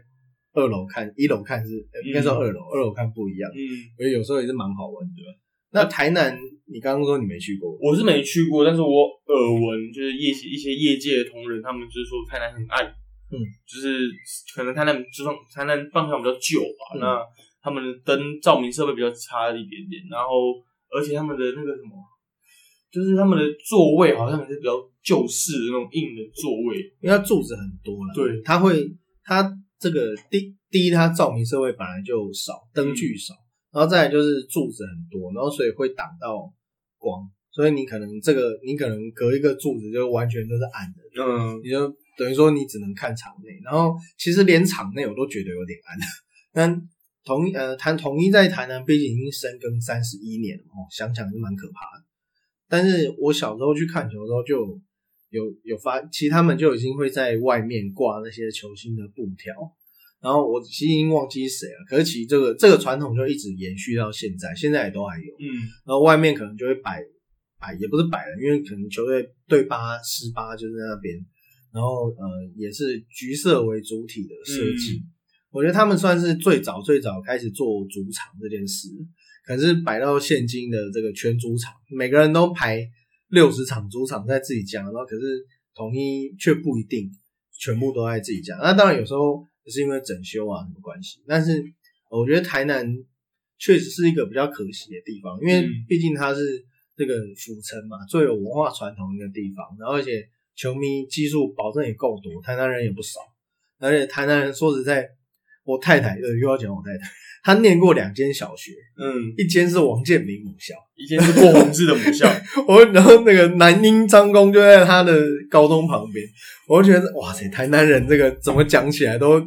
二楼看、一楼看是，应该说二楼、嗯、二楼看不一样。嗯，所以有时候也是蛮好玩的。那台南，你刚刚说你没去过，我是没去过，但是我耳闻就是业一些业界的同仁，他们就是说台南很爱，嗯，就是可能台南就算台南棒球场比较旧吧、嗯，那他们的灯照明设备比较差一点点，然后而且他们的那个什么。就是他们的座位好像也是比较旧式的那种硬的座位，因为它柱子很多啦。对，它会，它这个第第一，它照明设备本来就少，灯具少、嗯，然后再来就是柱子很多，然后所以会挡到光，所以你可能这个你可能隔一个柱子就完全都是暗的，嗯，你就等于说你只能看场内，然后其实连场内我都觉得有点暗，但。统一呃，谈统一在台南毕竟已经深耕三十一年了哦，想想是蛮可怕的。但是我小时候去看球的时候，就有有发，其实他们就已经会在外面挂那些球星的布条，然后我其实已经忘记谁了，可是其实这个这个传统就一直延续到现在，现在也都还有。嗯，然后外面可能就会摆摆，也不是摆了，因为可能球队对八十八就在那边，然后呃也是橘色为主体的设计、嗯，我觉得他们算是最早最早开始做主场这件事。可是摆到现今的这个全主场，每个人都排六十场主场在自己家，然后可是统一却不一定全部都在自己家。那当然有时候也是因为整修啊什么关系，但是我觉得台南确实是一个比较可惜的地方，因为毕竟它是这个府城嘛，最有文化传统的地方，然后而且球迷基数保证也够多，台南人也不少，而且台南人说实在。我太太，呃，又要讲我太太，她念过两间小学，嗯，一间是王建民母校，一间是郭宏志的母校。我然后那个南英张工就在她的高中旁边，我就觉得哇塞，台南人这个怎么讲起来都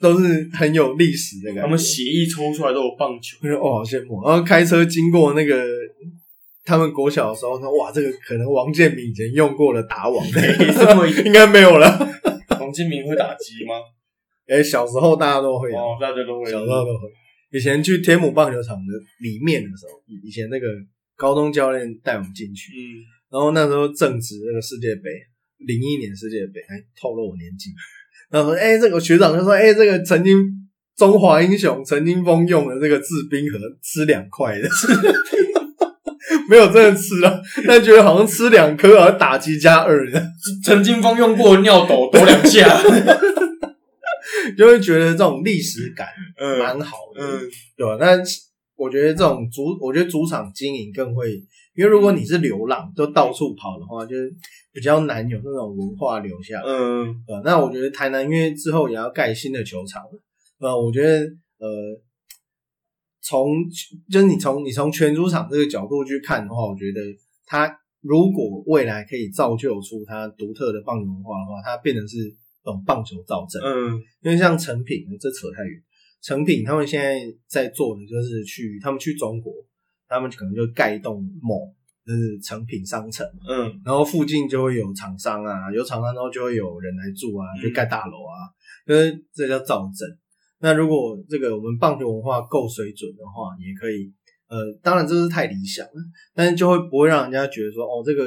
都是很有历史的感觉。他们协议抽出来都有棒球，我觉得哦好羡慕。然后开车经过那个他们国小的时候，哇，这个可能王建民以前用过了打网，应该没有了。王建民会打击吗？哎、欸，小时候大家都会，哦，大家都会，小时候都会。以前去天母棒球场的里面的时候，以前那个高中教练带我们进去，嗯，然后那时候正值那个世界杯，零一年世界杯，还透露我年纪。然后说，哎、欸，这个学长就说，哎、欸，这个曾经中华英雄陈金锋用的这个制冰盒，吃两块的。没有真的吃了，但觉得好像吃两颗而打击加二。陈金锋用过尿斗抖两下，就会觉得这种历史感蛮好的，嗯嗯、对吧？但我觉得这种主，我觉得主场经营更会，因为如果你是流浪，就到处跑的话，就是比较难有那种文化留下来。嗯，对吧？那我觉得台南因为之后也要盖新的球场了，那我觉得呃。从就是你从你从全主场这个角度去看的话，我觉得它如果未来可以造就出它独特的棒球文化的话，它变成是那种棒球造镇。嗯，因为像成品，这扯太远。成品他们现在在做的就是去他们去中国，他们可能就盖一栋某就是成品商城。嗯，然后附近就会有厂商啊，有厂商之后就会有人来住啊，就盖大楼啊，就是这叫造镇。那如果这个我们棒球文化够水准的话，也可以，呃，当然这是太理想了，但是就会不会让人家觉得说，哦，这个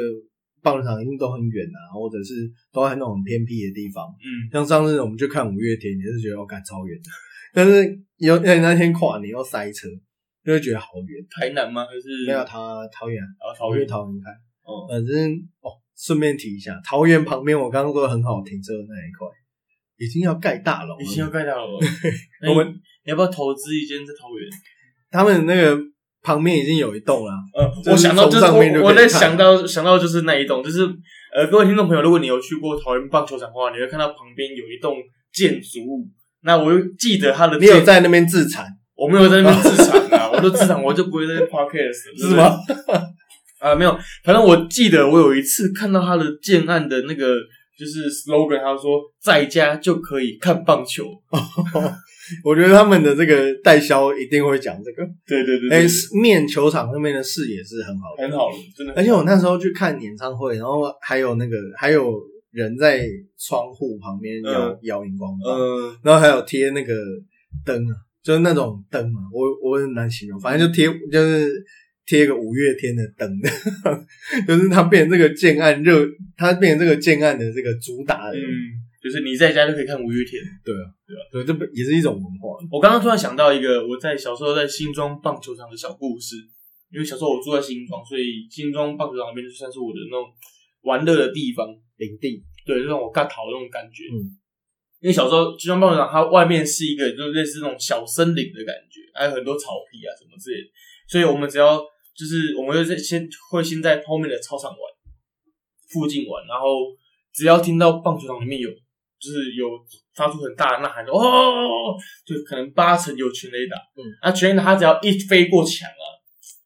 棒球场一定都很远啊，或者是都在那种很偏僻的地方。嗯，像上次我们去看五月天，也是觉得哦，感超远的，但是有那天跨年又塞车，就会觉得好远。台南吗？还是没有桃桃园？啊，桃园桃园看，哦，反正哦，顺便提一下，桃园旁边我刚刚说的很好停车的那一块。已经要盖大楼了，已经要盖大楼了。我们你要不要投资一间在桃园？他们那个旁边已经有一栋啦、啊。呃，我想到就是我我在想到想到就是那一栋，就是呃，各位听众朋友，如果你有去过桃园棒球场的话，你会看到旁边有一栋建筑物。那我又记得他的，你有在那边自产？我没有在那边自产啊，我都自产，我就不会在 podcast 是吗？啊、呃，没有，反正我记得我有一次看到他的建案的那个。就是 slogan， 他说在家就可以看棒球。我觉得他们的这个代销一定会讲这个。对对 对, 對、欸，面球场那边的视野是很好的，很好的，真的。而且我那时候去看演唱会，然后还有那个还有人在窗户旁边摇摇荧光棒、嗯，然后还有贴那个灯啊，就是那种灯嘛，我我很难形容，反正就贴就是。贴个五月天的灯，就是它变成这个建案热，它变成这个建案的这个主打的，嗯，就是你在家就可以看五月天，对啊，对啊，对，这也是一种文化。我刚刚突然想到一个，我在小时候在新庄棒球场的小故事，因为小时候我住在新庄，所以新庄棒球场那边就算是我的那种玩乐的地方，领地，对，就让我尬逃的那种感觉。嗯，因为小时候新庄棒球场它外面是一个就类似那种小森林的感觉，还有很多草皮啊什么之类的，所以我们只要就是我们就先会先在后面的操场玩，附近玩，然后只要听到棒球场里面有就是有发出很大的呐喊，哦，就可能八成有全垒打，嗯，啊全垒打他只要一飞过墙啊，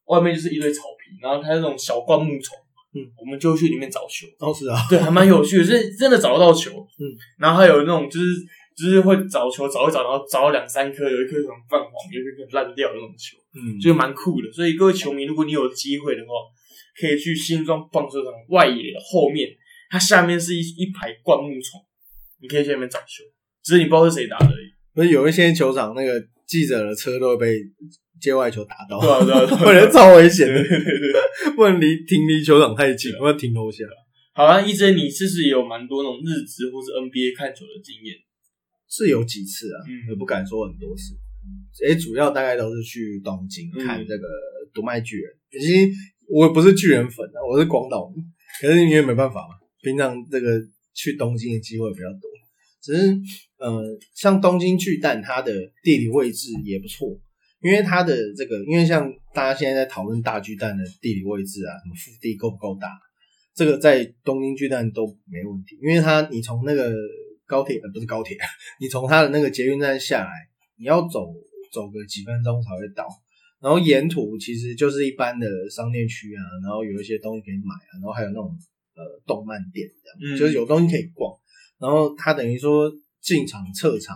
外面就是一堆草皮，然后它那种小灌木丛，嗯，我们就去里面找球，哦是啊，对，还蛮有趣的，是真的找得到球，嗯，然后还有那种就是就是会找球找一找，然后找两三颗，有一颗可能泛黄，有一颗可能烂掉的那种球，嗯，就蛮酷的。所以各位球迷，如果你有机会的话，可以去新庄棒球场外野的后面，它下面是一一排灌木丛，你可以去那边找球，只是你不知道是谁打的而已。不是有一些球场那个记者的车都会被界外球打到，对啊对啊，对啊对啊不然超危险的，对对对对不能离停离球场太近，不然停楼下。好像E J你是不是也有蛮多那种日职或是 N B A 看球的经验？是有几次啊，嗯，也不敢说很多次。诶，主要大概都是去东京看这个读卖巨人。其实我不是巨人粉啊，我是广岛人。可是因为没办法嘛，平常这个去东京的机会比较多。只是呃，像东京巨蛋，它的地理位置也不错，因为它的这个，因为像大家现在在讨论大巨蛋的地理位置啊，什么腹地够不够大，这个在东京巨蛋都没问题，因为它你从那个。高铁呃不是高铁，你从他的那个捷运站下来，你要走走个几分钟才会到。然后沿途其实就是一般的商店区啊，然后有一些东西可以买啊，然后还有那种呃动漫店这样，嗯，就是有东西可以逛。然后他等于说进场撤场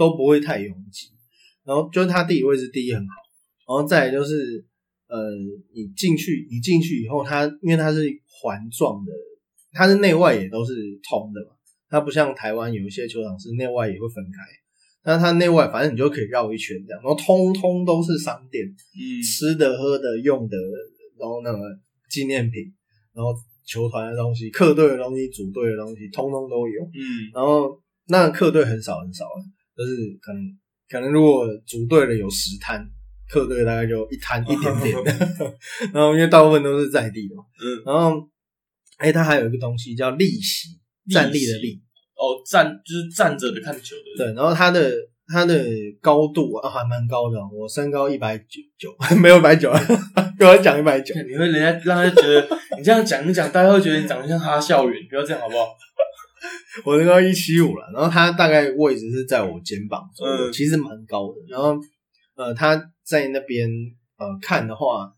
都不会太拥挤，然后就是它地理位置第一很好，然后再来就是呃，你进去你进去以后它因为它是环状的，它是内外也都是通的嘛，它不像台湾有一些球场是内外也会分开，但它内外反正你就可以绕一圈这样，然后通通都是商店、嗯、吃的喝的用的，然后那个纪念品，然后球团的东西客队的东西组队的东西通通都有，嗯，然后那客队很少很少了，就是可能可能如果组队的有十摊，客队大概就一摊一点点然后因为大部分都是在地的嘛，嗯，然后哎，它还有一个东西叫立席，站立的立，哦，站就是站着的看球的，对，然后它的它的高度啊还蛮高的、哦，我身高一百九十九，没有一百九十，跟我讲一百九十，你会人家让他觉得你这样讲一讲，大家会觉得你长得像哈校园，不要这样好不好？我身高一百七十五了，然后他大概位置是在我肩膀左右，嗯，其实蛮高的。然后呃，他在那边呃看的话，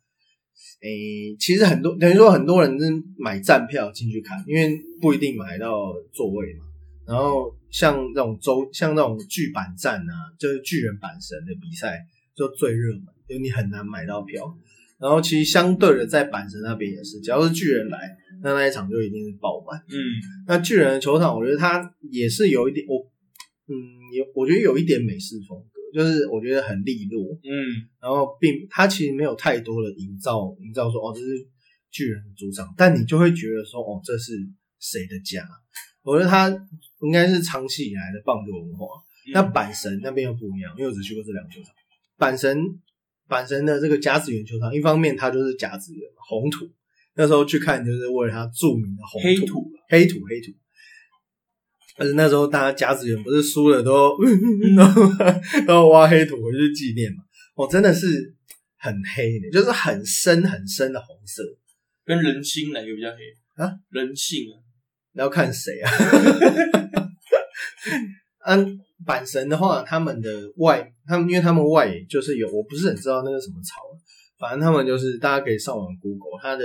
诶，其实很多等于说很多人是买站票进去看，因为不一定买到座位嘛。然后像那种周像那种巨板站啊，就是巨人阪神的比赛就最热门，就你很难买到票。然后其实相对的在阪神那边也是，只要是巨人来，那那一场就一定是爆满。嗯，那巨人的球场我觉得它也是有一点我嗯有我觉得有一点美式风格，就是我觉得很利落，嗯，然后并它其实没有太多的营造营造说哦这是巨人主场，但你就会觉得说哦这是谁的家。我觉得它应该是长期以来的棒球文化。嗯，那阪神那边又不一样，因为我只去过这两个球场。阪神阪神的这个甲子园球场，一方面它就是甲子园红土，那时候去看就是为了它著名的红土黑土黑土黑土，但是那时候大家甲子园不是输了都都挖黑土回去纪念嘛，哦，真的是很黑的，就是很深很深的红色，跟人性哪个比较黑啊？人性啊，要看谁啊？嗯，阪神的话，他们的外，他们因为他们外野就是有，我不是很知道那个什么草，反正他们就是大家可以上网 Google， 它的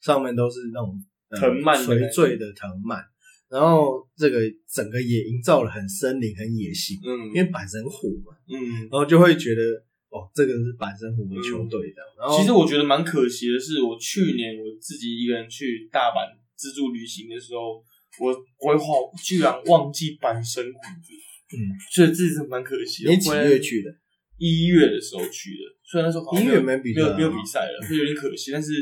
上面都是那种藤蔓、呃、垂坠的藤蔓，然后这个整个也营造了很森林、很野性，嗯，因为阪神虎嘛，嗯，然后就会觉得哦，这个是阪神虎的球队这样。嗯，然后其实我觉得蛮可惜的是，我去年我自己一个人去大阪自助旅行的时候，我规划居然忘记阪神虎。嗯，所以这是蛮可惜的。你几月去的？一月的时候去的，虽然那时候好像没有没有比赛了，所以有点可惜。但是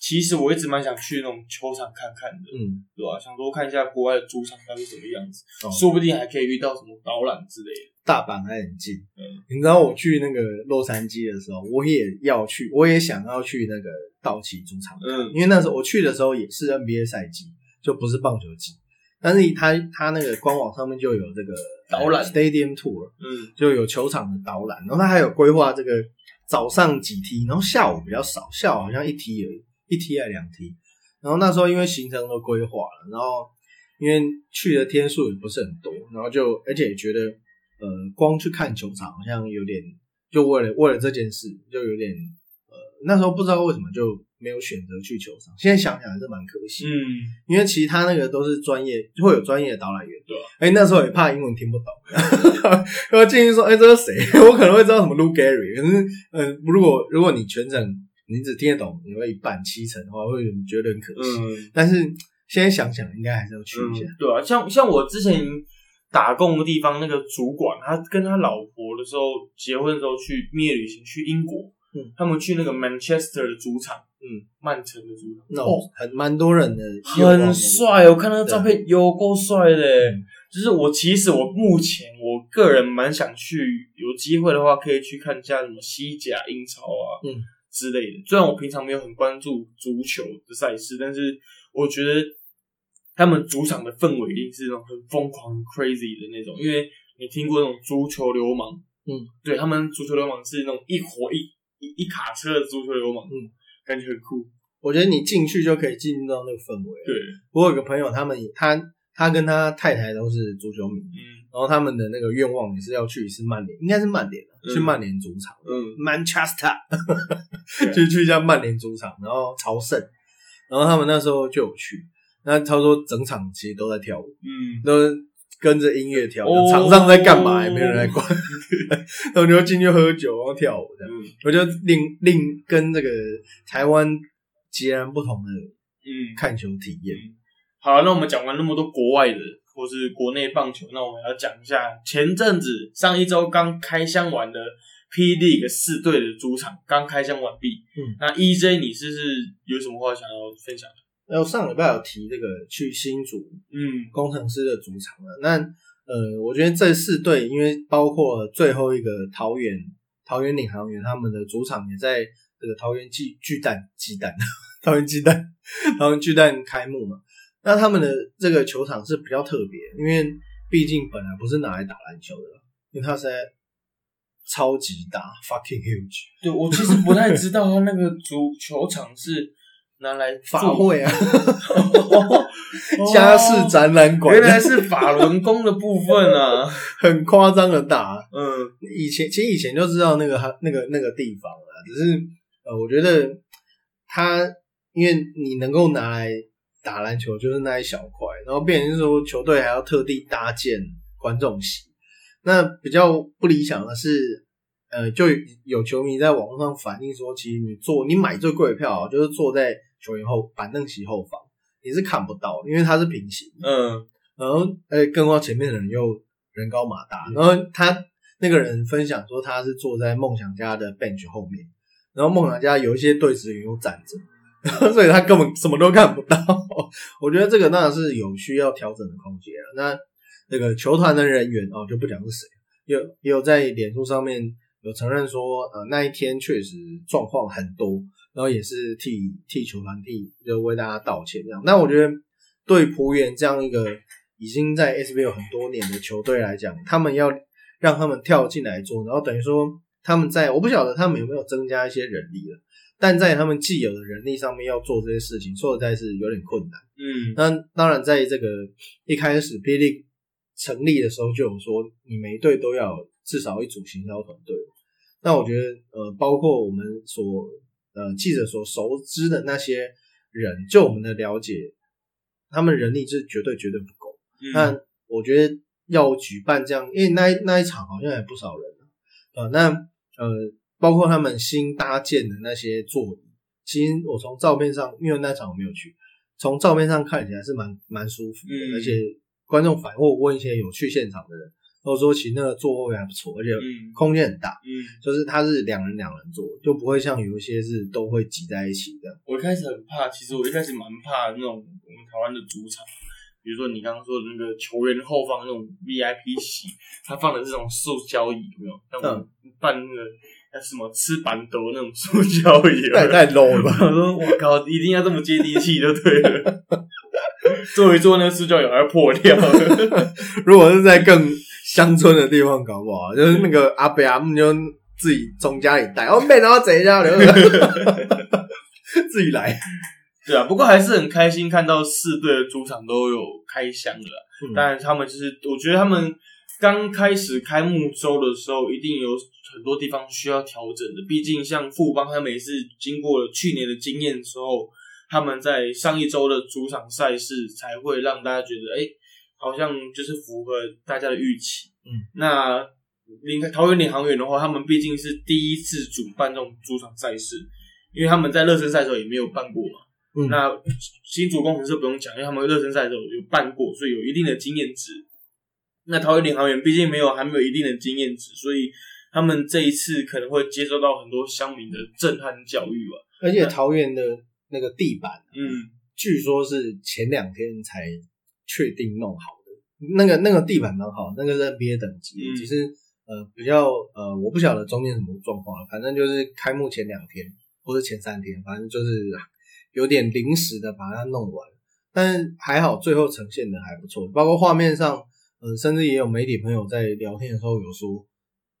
其实我一直蛮想去那种球场看看的，嗯，对吧，啊？想多看一下国外的主场到底什么样子，哦，说不定还可以遇到什么导览之类的。大阪还很近，嗯，你知道我去那个洛杉矶的时候，我也要去，我也想要去那个道奇主场，嗯，因为那时候我去的时候也是 N B A 赛季，就不是棒球季。但是他他那个官网上面就有这个导览 Stadium Tour， 嗯，就有球场的导览，然后他还有规划这个早上几梯，然后下午比较少，下午好像一梯而已，一梯还是两梯。然后那时候因为行程都规划了，然后因为去的天数也不是很多，然后就而且也觉得呃光去看球场好像有点，就为了为了这件事就有点呃那时候不知道为什么就没有选择去球场，现在想想还是蛮可惜的。嗯，因为其他那个都是专业，会有专业的导览员。对啊，哎，欸，那时候也怕英文听不懂，然后进去说，哎，欸，这是谁？我可能会知道什么 Lou Gehrig， 可是，呃，如果如果你全程你只听得懂，你会一半七成的话，会觉得很可惜。嗯，但是现在想想，应该还是要去一下。嗯，对啊，像像我之前打工的地方那个主管，他跟他老婆的时候结婚的时候去蜜月旅行去英国。嗯，他们去那个 Manchester 的主场，嗯，曼城的主场，那，no， 哦，很蛮多人的，很帅，我看那个照片有够帅的。嗯，就是我其实我目前我个人蛮想去，有机会的话可以去看一下什么西甲、英超啊，嗯，之类的。虽然我平常没有很关注足球的赛事，但是我觉得他们主场的氛围一定是那种很疯狂、很 crazy 的那种。因为你听过那种足球流氓，嗯，对，他们足球流氓是那种一火一。一, 一卡车的足球流氓，嗯，感觉很酷。我觉得你进去就可以进入到那个氛围。对，我有个朋友，他们他他跟他太太都是足球迷，嗯，然后他们的那个愿望也是要去一次曼联，应该是曼联，嗯，去曼联主场，嗯 ，Manchester， 就去一下曼联主场，然后朝圣。然后他们那时候就有去，那他说整场其实都在跳舞，嗯，都跟着音乐跳，哦、场上在干嘛也没人来管，他们就进去喝酒然后跳舞这样。嗯、我就另另跟这个台湾截然不同的看球体验、嗯嗯。好，那我们讲完那么多国外的或是国内棒球，那我们要讲一下前阵子上一周刚开箱完的 P-League 四队的主场刚开箱完毕。嗯，那 E J 你是不是有什么话想要分享的？然后上礼拜有提这个去新竹，嗯，工程师的主场了。那呃，我觉得这四队，因为包括最后一个桃园桃园领航员，他们的主场也在这个桃园巨巨蛋鸡蛋桃园鸡蛋桃园巨蛋开幕嘛。那他们的这个球场是比较特别，因为毕竟本来不是拿来打篮球的，因为它是在超级大 fucking huge。对，我其实不太知道他那个足球场是。拿来法会啊家事展览馆、哦、原来是法轮功的部分啊很夸张的大、啊、嗯，以前其实以前就知道那个那个那个地方啦、啊、只是呃我觉得他因为你能够拿来打篮球就是那一小块，然后变成是说球队还要特地搭建观众席，那比较不理想的是呃就有球迷在网络上反映说，其实你坐你买最贵的票、啊、就是坐在球员后板凳席后方，你是看不到的，因为它是平行。嗯，然后呃，更何况前面的人又人高马大，然后他那个人分享说他是坐在梦想家的 bench 后面，然后梦想家有一些队职员又站着，所以他根本什么都看不到。我觉得这个当然是有需要调整的空间了、啊。那那个球团的人员哦，就不讲是谁，有也有在脸书上面。有承认说，呃，那一天确实状况很多，然后也是替替球团替就为大家道歉这样。那我觉得对璞园这样一个已经在 S B L 很多年的球队来讲，他们要让他们跳进来做，然后等于说他们在我不晓得他们有没有增加一些人力了，但在他们既有的人力上面要做这些事情，说实在是有点困难。嗯，那当然在这个一开始 P League 成立的时候就有说，你每一队都要。至少一组行销团队，那我觉得呃，包括我们所呃记者所熟知的那些人，就我们的了解，他们人力是绝对绝对不够。那、嗯、我觉得要举办这样，因为那那一场好像也不少人呃，那呃，包括他们新搭建的那些座椅，其实我从照片上，因为那场我没有去，从照片上看起来是蛮蛮舒服的，嗯、而且观众反馈问一些有去现场的人。都说其实那个座位还不错，而且空间很大，嗯，就是它是两人两人坐，就不会像有一些是都会挤在一起这样。我一开始很怕，其实我一开始蛮怕那种我们台湾的主场，比如说你刚刚说的那个球员后方那种 V I P 席，他放的这种塑胶椅，有没有？像我们办那个那什么吃板豆那种塑胶椅有沒有，太太 low 了吧？我说我靠，一定要这么接地气就对了。坐一坐那个塑胶椅还要破掉了。如果是在更乡村的地方搞不好，就是那个阿伯阿姆就自己从家里带，哦，妹，然后贼家里，自己来。对啊，不过还是很开心看到四队的主场都有开箱的啦。嗯、当然，他们就是我觉得他们刚开始开幕周的时候，一定有很多地方需要调整的。毕竟像富邦，他们也是经过了去年的经验之后，他们在上一周的主场赛事才会让大家觉得，哎、欸。好像就是符合大家的预期。嗯，那桃园领航员的话，他们毕竟是第一次主办这种主场赛事，因为他们在热身赛的时候也没有办过嘛。嗯，那新竹工程师不用讲，因为他们热身赛的时候有办过，所以有一定的经验值。那桃园领航员毕竟没有还没有一定的经验值，所以他们这一次可能会接受到很多乡民的震撼教育吧。而且桃园的那个地板、啊，嗯，据说是前两天才。确定弄好的那个那个地板蛮好，那个是 N B A 等级的，嗯、只是呃比较呃我不晓得中间什么状况了，反正就是开幕前两天或是前三天，反正就是有点临时的把它弄完，但是还好最后呈现的还不错，包括画面上，呃甚至也有媒体朋友在聊天的时候有说，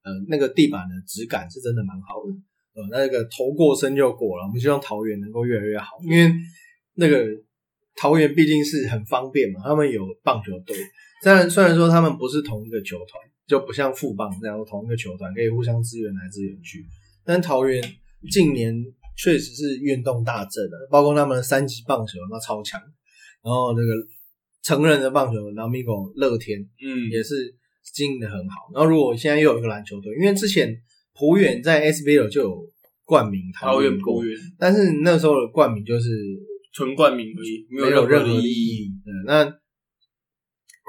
呃那个地板的质感是真的蛮好的，呃那个头过身就过了，我们希望桃园能够越来越好，因为那个。桃园毕竟是很方便嘛，他们有棒球队，虽然虽然说他们不是同一个球团，就不像富邦这样同一个球团可以互相支援来支援去，但桃园近年确实是运动大阵的、啊，包括他们的三级棒球那超强，然后那个成人的棒球 Lamigo 乐天嗯，也是经营的很好，然后如果现在又有一个篮球队，因为之前浦原在 S B L 就有冠名桃园浦原，但是那时候的冠名就是纯冠名而已，没有任何意义。对，那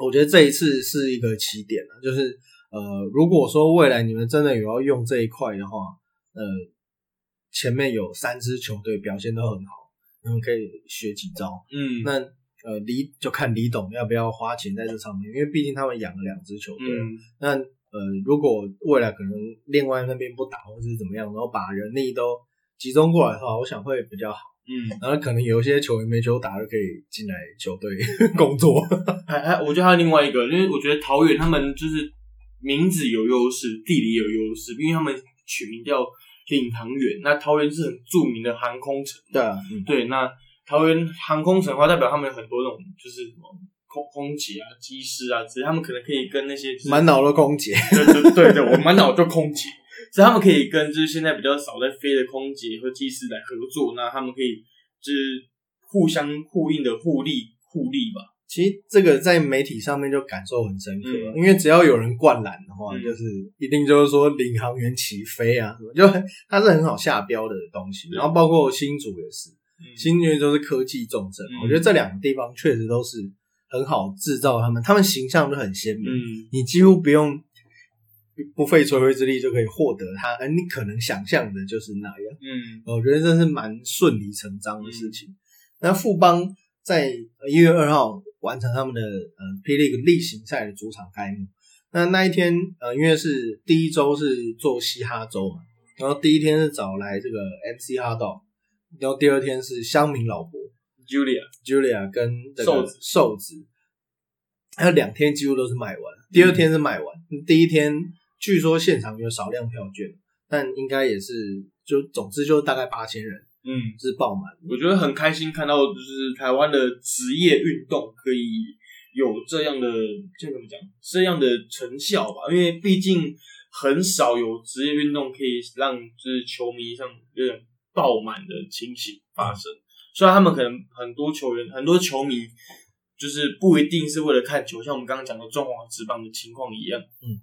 我觉得这一次是一个起点啦，就是呃，如果说未来你们真的有要用这一块的话，呃，前面有三支球队表现都很好，你们可以学几招。嗯，那呃，李就看李董要不要花钱在这上面，因为毕竟他们养了两支球队。嗯，那呃，如果未来可能另外那边不打或者是怎么样，然后把人力都集中过来的话，我想会比较好。嗯，然后可能有些球员没球打就可以进来球队工作。哎哎，我觉得还有另外一个，因为我觉得桃园他们就是名字有优势，地理有优势，因为他们取名叫领航员。那桃园是很著名的航空城，对、啊嗯、对。那桃园航空城的话，代表他们有很多那种就是什么空空姐啊、机师啊，只是他们可能可以跟那些满脑的空姐，对对对对，我满脑就空姐。所以他们可以跟就是现在比较少在飞的空姐和技师来合作，那他们可以就是互相呼应的互利互利吧。其实这个在媒体上面就感受很深刻、嗯、因为只要有人灌篮的话、嗯、就是一定就是说领航员起飞啊，就它是很好下标的东西。然后包括新竹也是、嗯、新竹就是科技重镇、嗯、我觉得这两个地方确实都是很好制造他们他们形象就很鲜明、嗯、你几乎不用不费吹灰之力就可以获得它、呃、你可能想象的就是那样。嗯，我觉得这是蛮顺理成章的事情、嗯、那富邦在一月二号完成他们的呃 P-League 例行赛的主场开幕，那那一天呃因为是第一周是做嘻哈周嘛，然后第一天是找来这个 M C Hotdog， 然后第二天是乡民老伯 Julia Julia 跟这个瘦子，还有两天几乎都是卖完，第二天是卖完、嗯、第一天据说现场有少量票券，但应该也是就总之就大概八千人，嗯，是爆满。我觉得很开心看到就是台湾的职业运动可以有这样的这怎么讲这样的成效吧，因为毕竟很少有职业运动可以让就是球迷上有点爆满的情形发生。虽然他们可能很多球员、很多球迷就是不一定是为了看球，像我们刚刚讲的中华职棒的情况一样，嗯。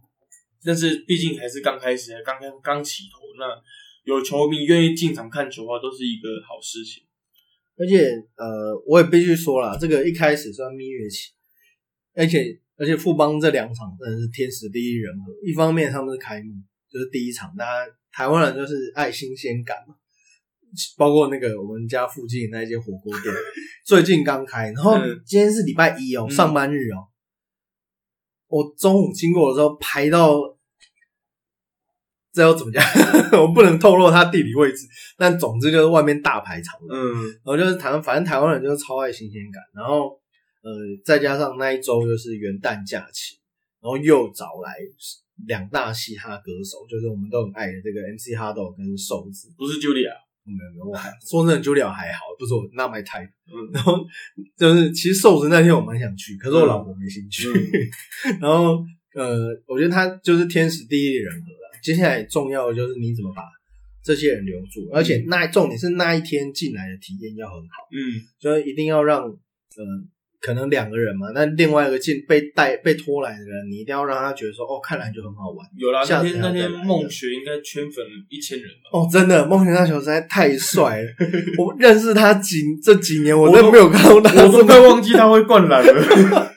但是毕竟还是刚开始，刚刚刚起头，那有球迷愿意进场看球的话，都是一个好事情。而且，呃，我也必须说啦，这个一开始算蜜月期，而且而且富邦这两场真的是天时地利人和。一方面他们是开幕，就是第一场，大家台湾人就是爱新鲜感嘛，包括那个我们家附近那一间火锅店，最近刚开，然后今天是礼拜一哦、嗯，上班日哦，我中午经过的时候排到。这要怎么讲我不能透露它地理位置，但总之就是外面大排场的。嗯，然后就是台湾，反正台湾人就是超爱新鲜感，然后呃再加上那一周就是元旦假期，然后又找来两大嘻哈歌手，就是我们都很爱的这个 M C Hotdog 跟瘦子。不是 Julia？ 没有没有，我还说真的 Julia 还好，不是我 not my type。嗯，然后就是其实瘦子那天我蛮想去，可是我老婆没兴趣。嗯、然后呃我觉得他就是天时地利人和。接下来重要的就是你怎么把这些人留住，而且那重点是那一天进来的体验要很好，嗯，所以一定要让呃可能两个人嘛，那另外一个进被带被拖来的人，你一定要让他觉得说哦，看篮球很好玩。有啦，那天那天孟学应该圈粉一千人吧？哦，真的，孟学那球实在太帅了，我认识他几这几年，我都没有看到他，我都快忘记他会灌篮了。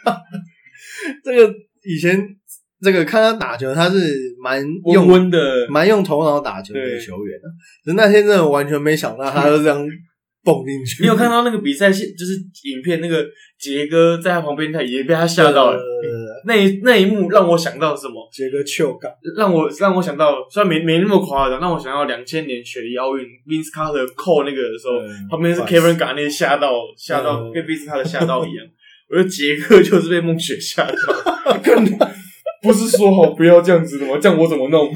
这个以前。这个看他打球，他是蛮用温温的，蛮用头脑打球的球员啊。可是那天真的完全没想到，他就这样蹦进去。你有看到那个比赛，就是影片那个杰哥在他旁边，他也被他吓到了。呃、那一那一幕让我想到什么？杰哥球感，让我让我想到，虽然没没那么夸张，让我想到两千年雪梨奥运 Vince Carter 扣那个的时候，旁边是 Kevin Garnett 吓到吓到，跟 Vince Carter 吓到一样。我觉得杰哥就是被梦雪吓到。不是说好不要这样子的吗？这样我怎么弄？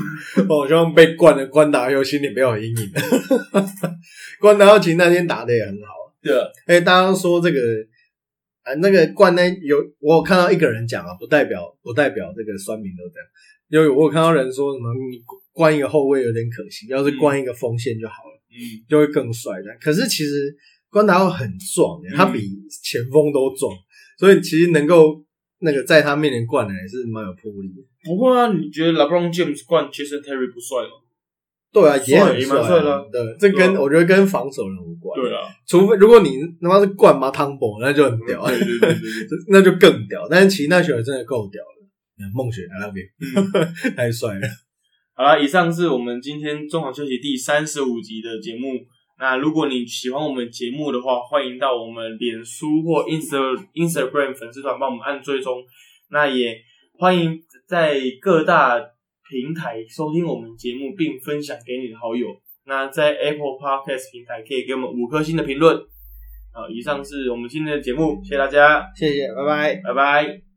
我希望被灌的关达佑心里没有阴影。关达佑其实那天打的也很好。对啊，哎、欸，大家都说这个啊，那个灌呢有，我有看到一个人讲啊，不代表不代表这个酸民都这样。因为我有看到人说什么，你灌一个后卫有点可惜，要是灌一个锋线就好了，嗯，就会更帅。可是其实关达浩很壮、欸，他比前锋都壮，所以其实能够那个在他面前灌篮是蛮有魄力的。不过啊，你觉得 LeBron James 灌 Jason Terry 不帅吗？对啊，也很帅、啊啊，对，这跟、啊、我觉得跟防守人无关。对啊，除非如果你他妈是灌马汤博，那就很屌，对对对对对那就更屌。但是其实那雪真的够屌了，梦雪在那边、嗯、太帅了。好啦，以上是我们今天中场休息第三十五集的节目。那如果你喜欢我们节目的话，欢迎到我们脸书或 Insta, Instagram 粉丝团帮我们按追踪。那也欢迎在各大平台收听我们节目，并分享给你的好友。那在 Apple Podcast 平台可以给我们五颗星的评论。好，以上是我们今天的节目，谢谢大家，谢谢，拜拜，拜拜。